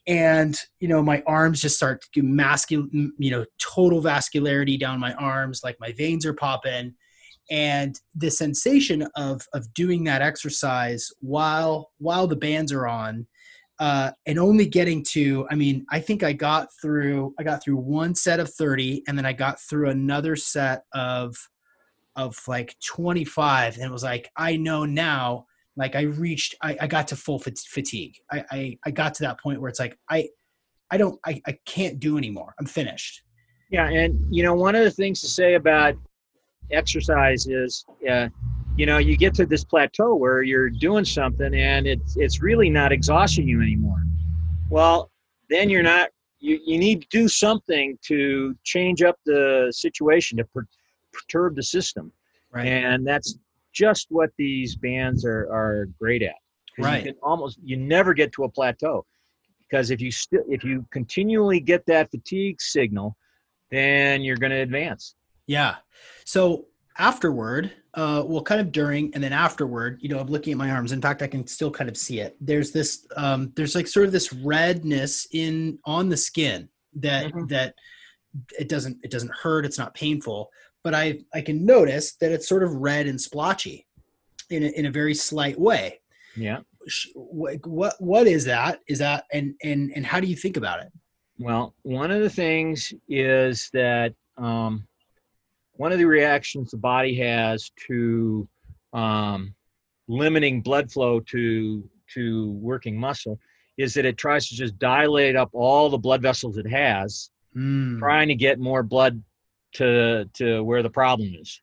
And, you know, my arms just start to masculine, you know, total vascularity down my arms. Like my veins are popping. And the sensation of of doing that exercise while while the bands are on, uh, and only getting to, I mean, I think I got through I got through one set of thirty, and then I got through another set of of like twenty-five, and it was like, I know now, like I reached, I, I got to full fatigue. I, I I got to that point where it's like I I don't I I can't do anymore. I'm finished. Yeah, and you know, one of the things to say about exercise is, uh, you know, you get to this plateau where you're doing something and it's, it's really not exhausting you anymore. Well, then you're not, you, you need to do something to change up the situation, to per, perturb the system. Right. And that's just what these bands are, are great at. Right. You can almost, you never get to a plateau, because if you still, if you continually get that fatigue signal, then you're going to advance. Yeah. So afterward, uh, well, kind of during and then afterward, you know, I'm looking at my arms. In fact, I can still kind of see it. There's this, um, there's like sort of this redness in on the skin that, mm-hmm. that it doesn't, it doesn't hurt. It's not painful, but I, I can notice that it's sort of red and splotchy in a, in a very slight way. Yeah. What, what, what is that? Is that, and, and, and how do you think about it? Well, one of the things is that, um, one of the reactions the body has to um, limiting blood flow to to working muscle is that it tries to just dilate up all the blood vessels it has, mm. trying to get more blood to to where the problem is.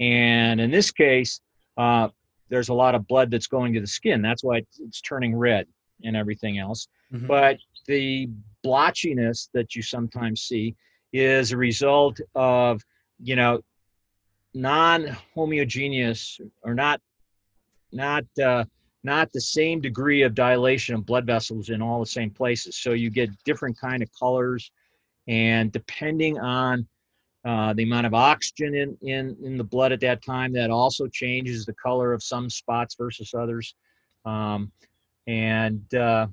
And in this case, uh, there's a lot of blood that's going to the skin. That's why it's, it's turning red and everything else. Mm-hmm. But the blotchiness that you sometimes see is a result of, you know, non-homogeneous or not, not, uh, not the same degree of dilation of blood vessels in all the same places. So you get different kind of colors, and depending on uh, the amount of oxygen in, in, in the blood at that time, that also changes the color of some spots versus others. Um, and uh,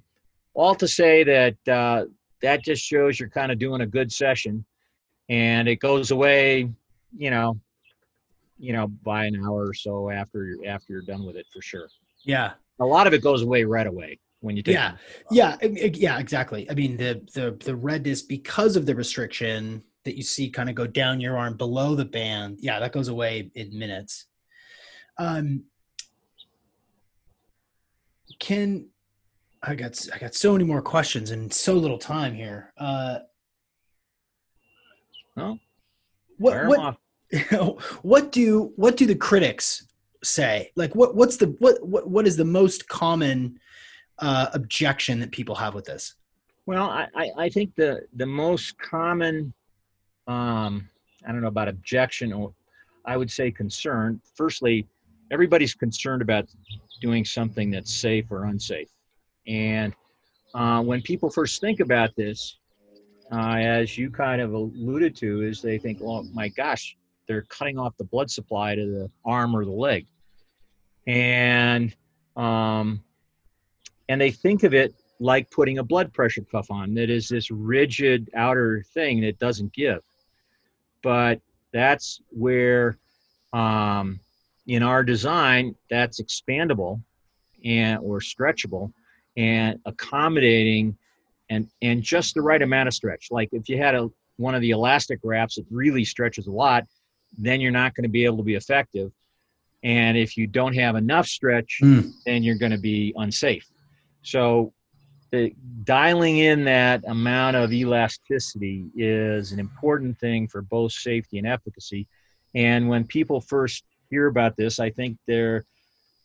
all to say that uh, that just shows you're kind of doing a good session. And it goes away, you know, you know, by an hour or so after you're, after you're done with it, for sure. Yeah. A lot of it goes away right away when you take yeah. it. Yeah. Yeah, exactly. I mean, the, the, the redness because of the restriction that you see kind of go down your arm below the band. Yeah. That goes away in minutes. Um, can, I got, I got so many more questions and so little time here. Uh, well, what, what, what do, what do the critics say? Like what, what's the, what, what, what is the most common uh, objection that people have with this? Well, I, I, I think the, the most common, um, I don't know about objection, or I would say concern. Firstly, everybody's concerned about doing something that's safe or unsafe. And uh, when people first think about this, uh, as you kind of alluded to, is they think, well, my gosh, they're cutting off the blood supply to the arm or the leg. And, um, and they think of it like putting a blood pressure cuff on, that is this rigid outer thing that doesn't give. But that's where, um, in our design, that's expandable and or stretchable and accommodating and, and just the right amount of stretch. Like if you had a, one of the elastic wraps that really stretches a lot, then you're not going to be able to be effective. And if you don't have enough stretch, mm. then you're going to be unsafe. So the dialing in that amount of elasticity is an important thing for both safety and efficacy. And when people first hear about this, I think their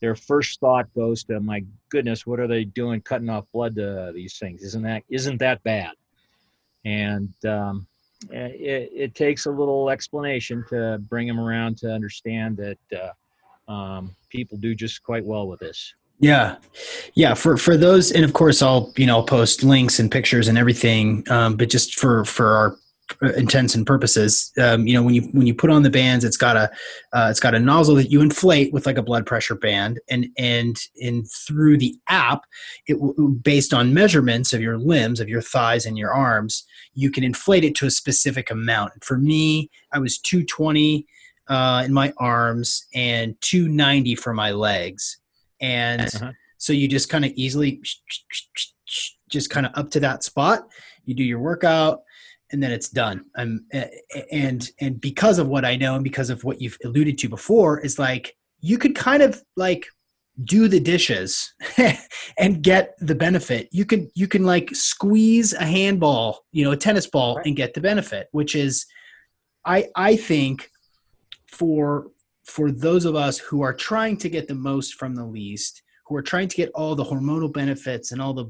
their first thought goes to, my goodness, what are they doing cutting off blood to these things? Isn't that, isn't that bad? And um, it, it takes a little explanation to bring them around to understand that uh, um, people do just quite well with this. Yeah. Yeah. For, for those. And of course I'll, you know, post links and pictures and everything. Um, but just for, for our intents and purposes, um, you know, when you, when you put on the bands, it's got a, uh, it's got a nozzle that you inflate with like a blood pressure band, and, and, and through the app, it w- based on measurements of your limbs, of your thighs and your arms, you can inflate it to a specific amount. And for me, I was two twenty, uh, in my arms and two ninety for my legs. And uh-huh. so you just kind of easily just kind of up to that spot, you do your workout, and then it's done. I'm, and, and because of what I know, and because of what you've alluded to before, is like, you could kind of like do the dishes and get the benefit. You can, you can like squeeze a handball, you know, a tennis ball, right, and get the benefit, which is, I, I think for, for those of us who are trying to get the most from the least, who are trying to get all the hormonal benefits and all the,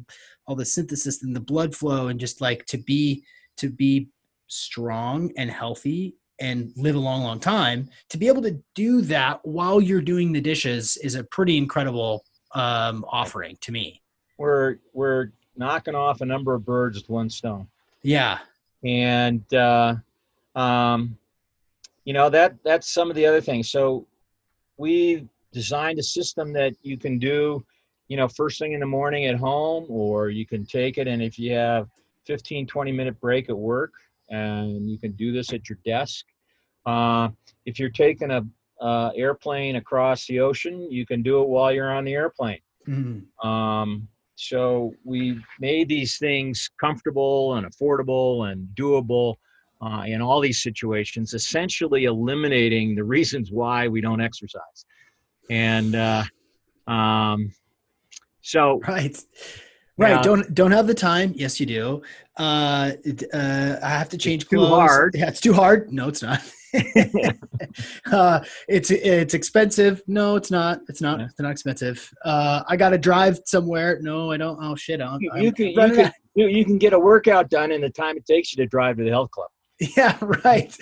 all the synthesis and the blood flow, and just like to be, to be strong and healthy and live a long, long time, to be able to do that while you're doing the dishes is a pretty incredible um, offering to me. We're, we're knocking off a number of birds with one stone. Yeah. And, uh, um, you know, that that's some of the other things. So we designed a system that you can do, you know, first thing in the morning at home, or you can take it, and if you have fifteen, twenty minute break at work, and you can do this at your desk. Uh, if you're taking a uh, airplane across the ocean, you can do it while you're on the airplane. Mm-hmm. Um, so we made these things comfortable and affordable and doable. Uh, in all these situations, essentially eliminating the reasons why we don't exercise. And uh, um, so, right, right. Uh, don't don't have the time. Yes, you do. Uh, uh, I have to change clothes. Too hard. Yeah, it's too hard. No, it's not. uh, it's it's expensive. No, it's not. It's not. Yeah. It's not expensive. Uh, I got to drive somewhere. No, I don't. Oh shit! I'm, you, you can you can, you, you can get a workout done in the time it takes you to drive to the health club. Yeah, right.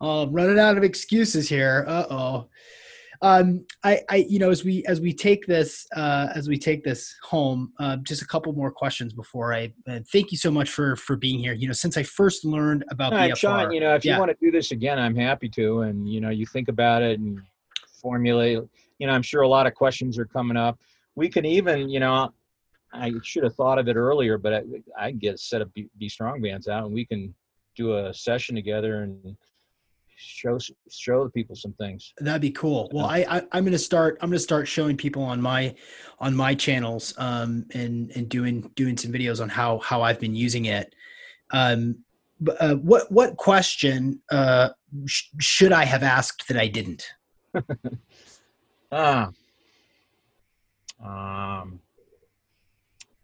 Uh, running out of excuses here. Uh-oh. Um, I, I, you know, as we, as we take this, uh, as we take this home, uh, just a couple more questions before I, uh, thank you so much for, for being here. You know, since I first learned about the B F R, Sean, you know, if yeah. you want to do this again, I'm happy to, and, you know, you think about it and formulate, you know, I'm sure a lot of questions are coming up. We can even, you know, I should have thought of it earlier, but I, I can get a set of B, B Strong Bands out, and we can do a session together and show show the people some things. That'd be cool. Well, I, I I'm gonna start I'm gonna start showing people on my on my channels um and and doing doing some videos on how how I've been using it. Um, but, uh, what what question uh sh- should I have asked that I didn't? Ah, um,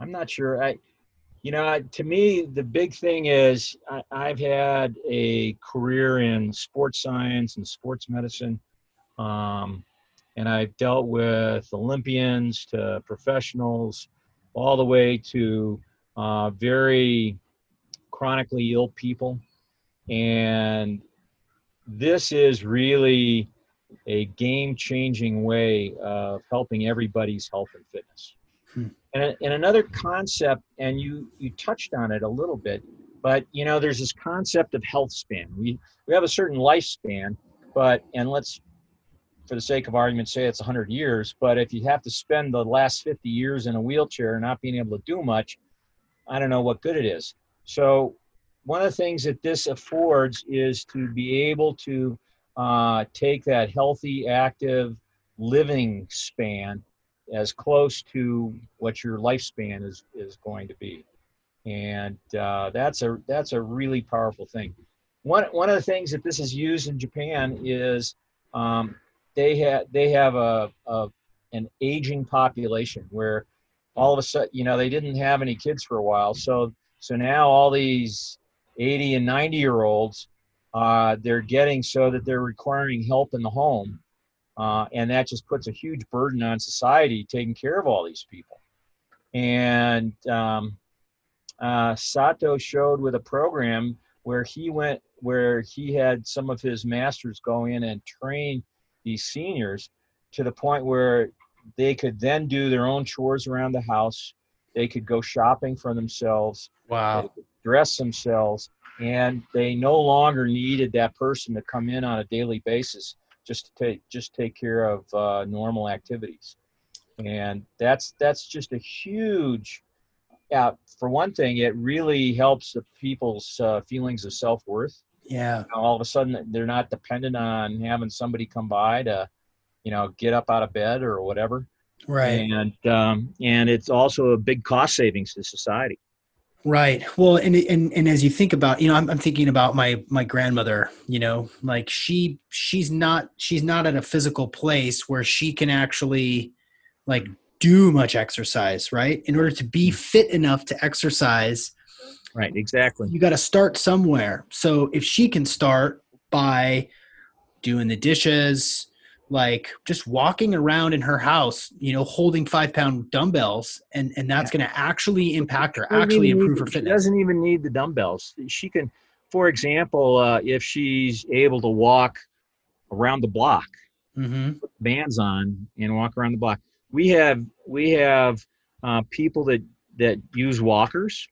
I'm not sure. I, you know, to me, the big thing is I, I've had a career in sports science and sports medicine. Um, and I've dealt with Olympians to professionals, all the way to uh, very chronically ill people. And this is really a game-changing way of helping everybody's health and fitness. Hmm. And, and another concept, and you, you touched on it a little bit, but you know, there's this concept of health span. We, we have a certain lifespan, but, and let's, for the sake of argument, say it's one hundred years, but if you have to spend the last fifty years in a wheelchair and not being able to do much, I don't know what good it is. So one of the things that this affords is to be able to uh, take that healthy, active living span as close to what your lifespan is, is going to be. And uh, that's a, that's a really powerful thing. One, one of the things that this is used in Japan is um, they have, they have a, a, an aging population where all of a sudden, you know, they didn't have any kids for a while. So, so now all these eighty and ninety year olds, uh, they're getting so that they're requiring help in the home. Uh, and that just puts a huge burden on society taking care of all these people. And um, uh, Sato showed with a program where he went, where he had some of his masters go in and train these seniors to the point where they could then do their own chores around the house. They could go shopping for themselves. Wow. They could dress themselves, and they no longer needed that person to come in on a daily basis just to take, just take care of uh, normal activities. And that's, that's just a huge, uh, for one thing, it really helps the people's uh, feelings of self-worth. Yeah. You know, all of a sudden they're not dependent on having somebody come by to, you know, get up out of bed or whatever. Right. And, um, and it's also a big cost savings to society. Right. Well, and, and, and as you think about, you know, I'm, I'm thinking about my, my grandmother, you know, like she, she's not, she's not at a physical place where she can actually like do much exercise, right? In order to be fit enough to exercise. Right. Exactly. You got to start somewhere. So if she can start by doing the dishes, like just walking around in her house, you know, holding five pound dumbbells, and, and that's going to actually impact her, actually improve her fitness. She doesn't even need the dumbbells. She can, for example, uh, if she's able to walk around the block, mm-hmm. put the bands on and walk around the block. We have, we have uh, people that, that use walkers,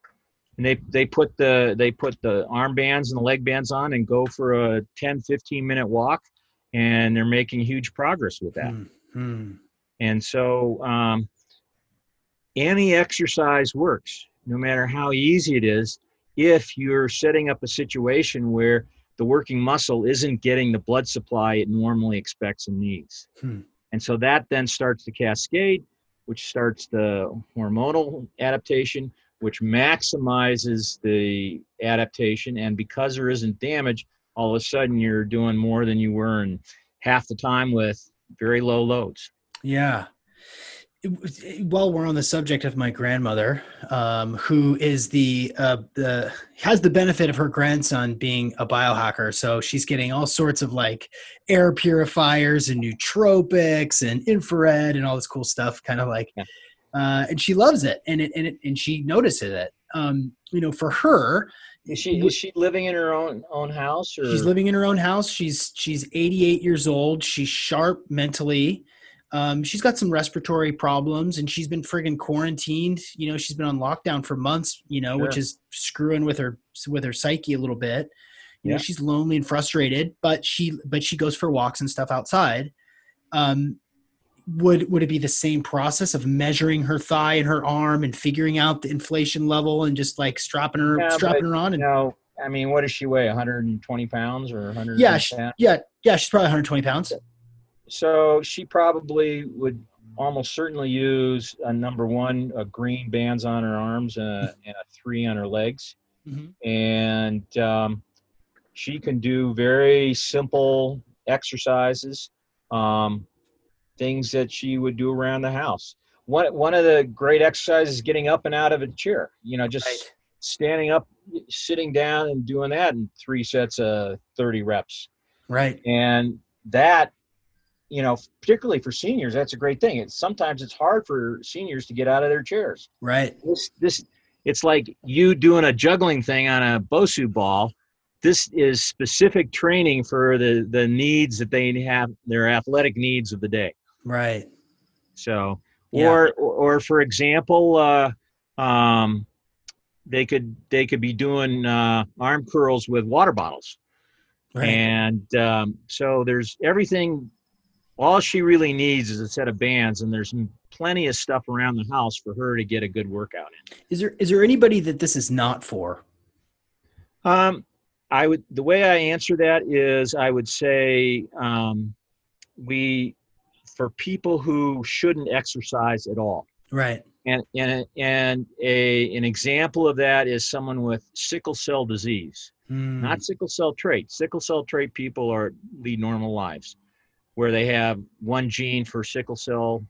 and they, they put the, they put the arm bands and the leg bands on and go for a ten, fifteen minute walk. And they're making huge progress with that. Mm-hmm. And so um, any exercise works, no matter how easy it is, if you're setting up a situation where the working muscle isn't getting the blood supply it normally expects and needs. Hmm. And so that then starts the cascade, which starts the hormonal adaptation, which maximizes the adaptation. And because there isn't damage, all of a sudden you're doing more than you were in half the time with very low loads. Yeah. While we're on the subject of my grandmother, um, who is the, uh, the, has the benefit of her grandson being a biohacker. So she's getting all sorts of like air purifiers and nootropics and infrared and all this cool stuff, kind of like, yeah. uh, and she loves it and it, and it, and she notices it. Um, you know, for her, Is she, is she living in her own own house? Or? She's living in her own house. She's she's eighty-eight years old. She's sharp mentally. Um, she's got some respiratory problems, and she's been friggin' quarantined. You know, she's been on lockdown for months. You know, sure. Which is screwing with her with her psyche a little bit. You yeah. know, she's lonely and frustrated, but she but she goes for walks and stuff outside. Um, would would it be the same process of measuring her thigh and her arm and figuring out the inflation level and just like strapping her yeah, strapping but, her on? And, you know, I mean, what does she weigh? one hundred twenty pounds or one hundred? Yeah, she, yeah, yeah. She's probably one hundred twenty pounds. So she probably would almost certainly use a number one, a green bands on her arms and a, and a three on her legs, mm-hmm. and um, she can do very simple exercises. Um, things that she would do around the house. one one of the great exercises is getting up and out of a chair. You know, just right. standing up, sitting down, and doing that in three sets of thirty reps. Right. And that, you know, particularly for seniors, that's a great thing. It's sometimes it's hard for seniors to get out of their chairs. Right. This this it's like you doing a juggling thing on a BOSU ball. This is specific training for the, the needs that they have, their athletic needs of the day. Right. So, or, yeah. or, or for example, uh, um, they could, they could be doing, uh, arm curls with water bottles. Right. And, um, so there's everything, all she really needs is a set of bands, and there's plenty of stuff around the house for her to get a good workout in. Is there, is there anybody that this is not for? Um, I would, the way I answer that is I would say, um, we, for people who shouldn't exercise at all. Right. And, and, and a, an example of that is someone with sickle cell disease, mm. not sickle cell trait. Sickle cell trait people are lead normal lives where they have one gene for sickle cell,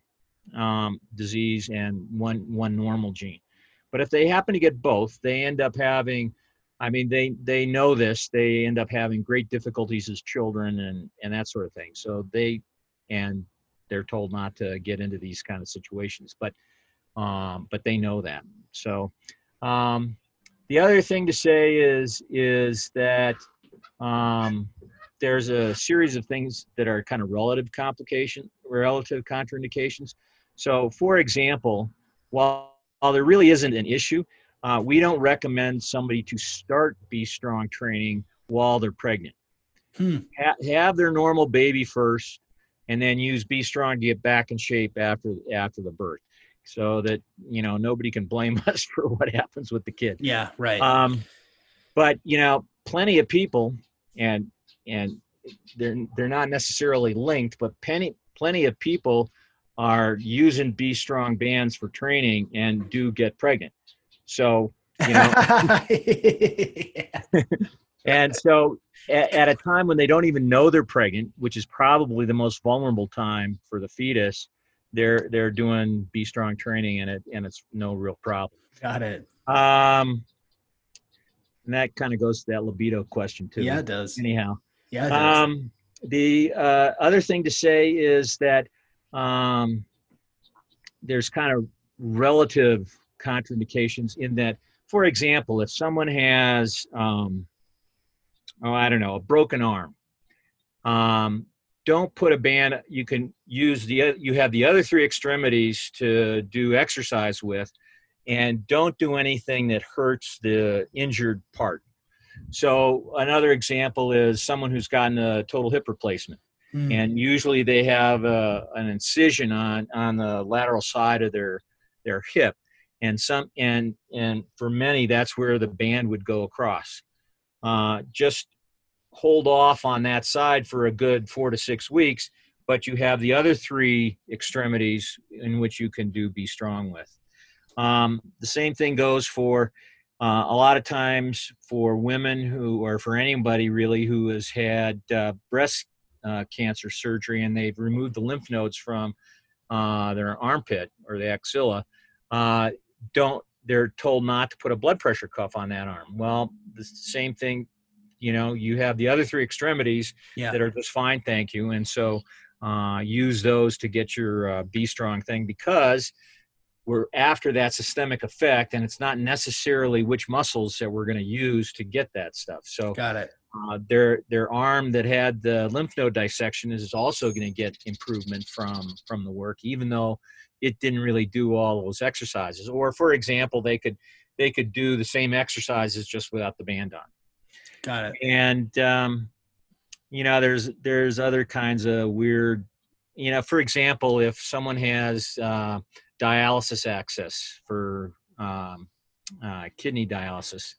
um, disease and one, one normal gene. But if they happen to get both, they end up having, I mean, they, they know this, they end up having great difficulties as children and, and that sort of thing. So they, and they're told not to get into these kind of situations, but, um, but they know that. So, um, the other thing to say is, is that, um, there's a series of things that are kind of relative complication, relative contraindications. So for example, while, while there really isn't an issue, Uh, we don't recommend somebody to start Be Strong training while they're pregnant. Hmm. Ha- have their normal baby first, and then use Be Strong to get back in shape after after the birth, so that you know nobody can blame us for what happens with the kid. Yeah, right. Um, but you know, plenty of people, and and they're they're not necessarily linked, but plenty plenty of people are using Be Strong bands for training and do get pregnant. So, you know, and so at, at a time when they don't even know they're pregnant, which is probably the most vulnerable time for the fetus, they're, they're doing Be Strong training and it, and it's no real problem. Got it. Um, and that kind of goes to that libido question too. Yeah, it does. Anyhow. Yeah. It does. Um, the, uh, other thing to say is that, um, there's kind of relative contraindications in that, for example, if someone has, um, oh, I don't know, a broken arm, um, don't put a band, you can use the, you have the other three extremities to do exercise with, and don't do anything that hurts the injured part. So another example is someone who's gotten a total hip replacement. Mm. And usually they have a, an incision on, on the lateral side of their, their hip. And some, and, and for many, that's where the band would go across. Uh, just hold off on that side for a good four to six weeks, but you have the other three extremities in which you can do Be Strong with. Um, the same thing goes for uh, a lot of times for women who, or for anybody really who has had uh, breast uh, cancer surgery and they've removed the lymph nodes from uh, their armpit or the axilla. Uh, don't, they're told not to put a blood pressure cuff on that arm. Well, the same thing, you know, you have the other three extremities yeah. that are just fine. Thank you. And so, uh, use those to get your, uh, Be Strong thing, because we're after that systemic effect, and it's not necessarily which muscles that we're going to use to get that stuff. So got it. Uh, their, their arm that had the lymph node dissection is also going to get improvement from, from the work, even though it didn't really do all those exercises. Or for example, they could, they could do the same exercises just without the band on. Got it. And, um, you know, there's, there's other kinds of weird, you know, for example, if someone has, uh, dialysis access for, um, uh, kidney dialysis,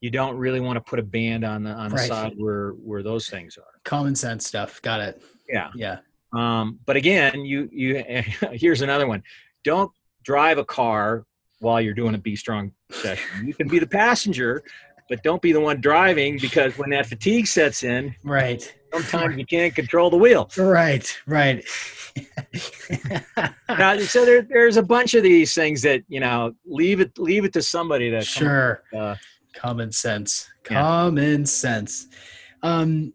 you don't really want to put a band on the, on the right. side where, where those things are. Common sense stuff. Got it. Yeah. Yeah. Um, but again, you, you, here's another one. Don't drive a car while you're doing a Be Strong session. You can be the passenger, but don't be the one driving, because when that fatigue sets in, right. Sometimes you can't control the wheel. Right, right. Now, so there, there's a bunch of these things that, you know, leave it, leave it to somebody to sure. Come, uh, common sense, yeah. common sense. Um,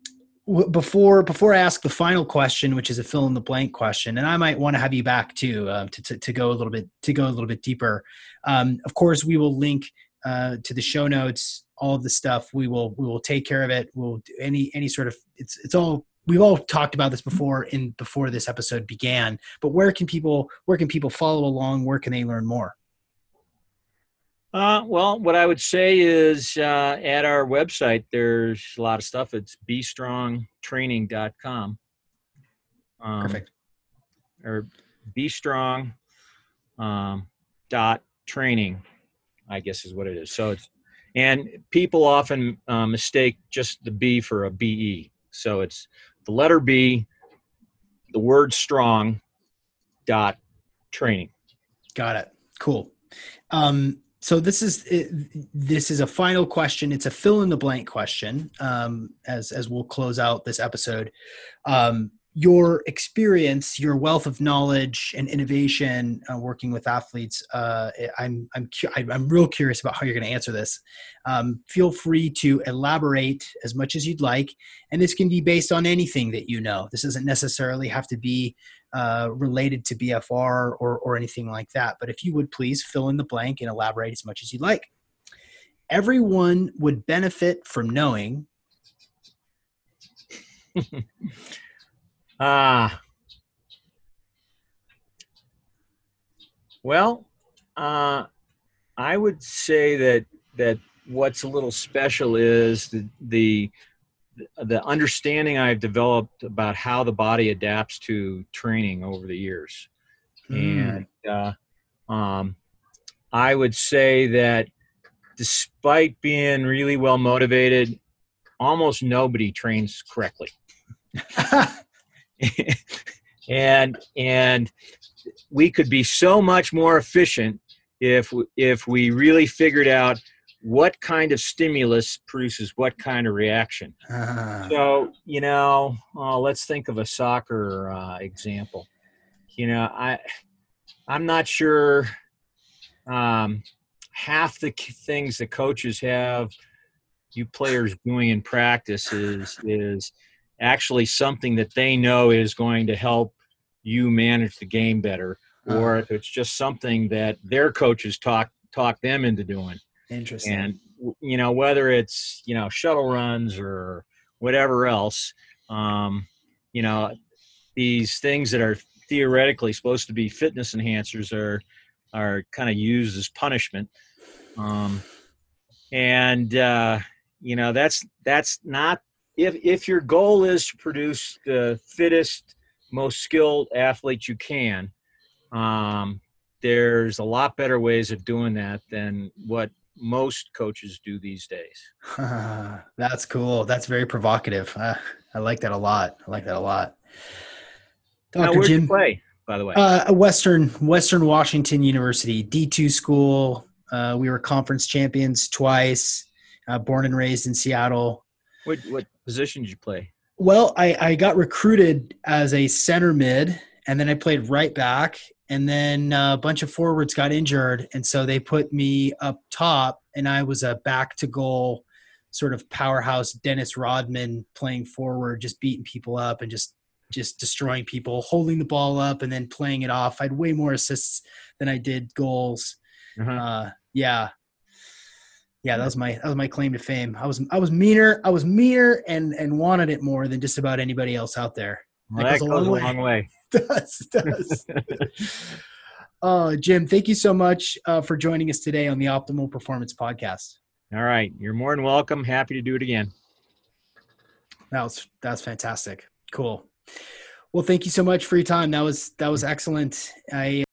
w- before, before I ask the final question, which is a fill in the blank question, and I might want to have you back too, um, to, to, to go a little bit, to go a little bit deeper. Um, of course we will link, uh, to the show notes, all of the stuff. We will, we will take care of it. We'll do any, any sort of, it's, it's all, we've all talked about this before in before this episode began, but where can people, where can people follow along? Where can they learn more? Uh, well, what I would say is, uh, at our website, there's a lot of stuff. It's b strong training dot com. Um, Perfect. Or B-Strong, um, dot training, I guess is what it is. So it's, and people often uh, mistake just the B for a B E. So it's the letter B, the word strong, dot training. Got it. Cool. Um, so this is, this is a final question. It's a fill in the blank question. Um, as, as we'll close out this episode, um, your experience, your wealth of knowledge and innovation uh, working with athletes. Uh, I'm, I'm, cu- I'm real curious about how you're going to answer this. Um, feel free to elaborate as much as you'd like. And this can be based on anything that you know. This doesn't necessarily have to be uh, related to B F R or, or anything like that. But if you would please fill in the blank and elaborate as much as you'd like. Everyone would benefit from knowing. Ah, uh, well, uh, I would say that, that what's a little special is the, the, the understanding I've developed about how the body adapts to training over the years. Mm. And, uh, um, I would say that despite being really well motivated, almost nobody trains correctly. and and we could be so much more efficient if we, if we really figured out what kind of stimulus produces what kind of reaction. Uh, so, you know, oh, let's think of a soccer uh, example. You know, I I'm not sure um, half the things the coaches have you players doing in practice is is actually something that they know is going to help you manage the game better, or if it's just something that their coaches talk talk them into doing. Interesting. And, you know, whether it's, you know, shuttle runs or whatever else, um, you know, these things that are theoretically supposed to be fitness enhancers are are kind of used as punishment. Um, and, uh, you know, that's that's not – If if your goal is to produce the fittest, most skilled athlete you can, um, there's a lot better ways of doing that than what most coaches do these days. That's cool. That's very provocative. Uh, I like that a lot. I like that a lot. Doctor Now, where'd Jim, you play, by the way? Uh, Western Western Washington University, D two school. Uh, we were conference champions twice. Uh, born and raised in Seattle. What what position did you play? Well, I, I got recruited as a center mid, and then I played right back, and then a bunch of forwards got injured, and so they put me up top, and I was a back-to-goal sort of powerhouse Dennis Rodman playing forward, just beating people up and just, just destroying people, holding the ball up and then playing it off. I had way more assists than I did goals. Uh-huh. Uh, yeah. Yeah, that was my that was my claim to fame. I was I was meaner, I was meaner, and and wanted it more than just about anybody else out there. Well, that, that goes, goes a long, long way. way. does does. Oh, Jim, thank you so much uh, for joining us today on the Optimal Performance Podcast. All right, you're more than welcome. Happy to do it again. That was that's fantastic. Cool. Well, thank you so much for your time. That was that was excellent. I.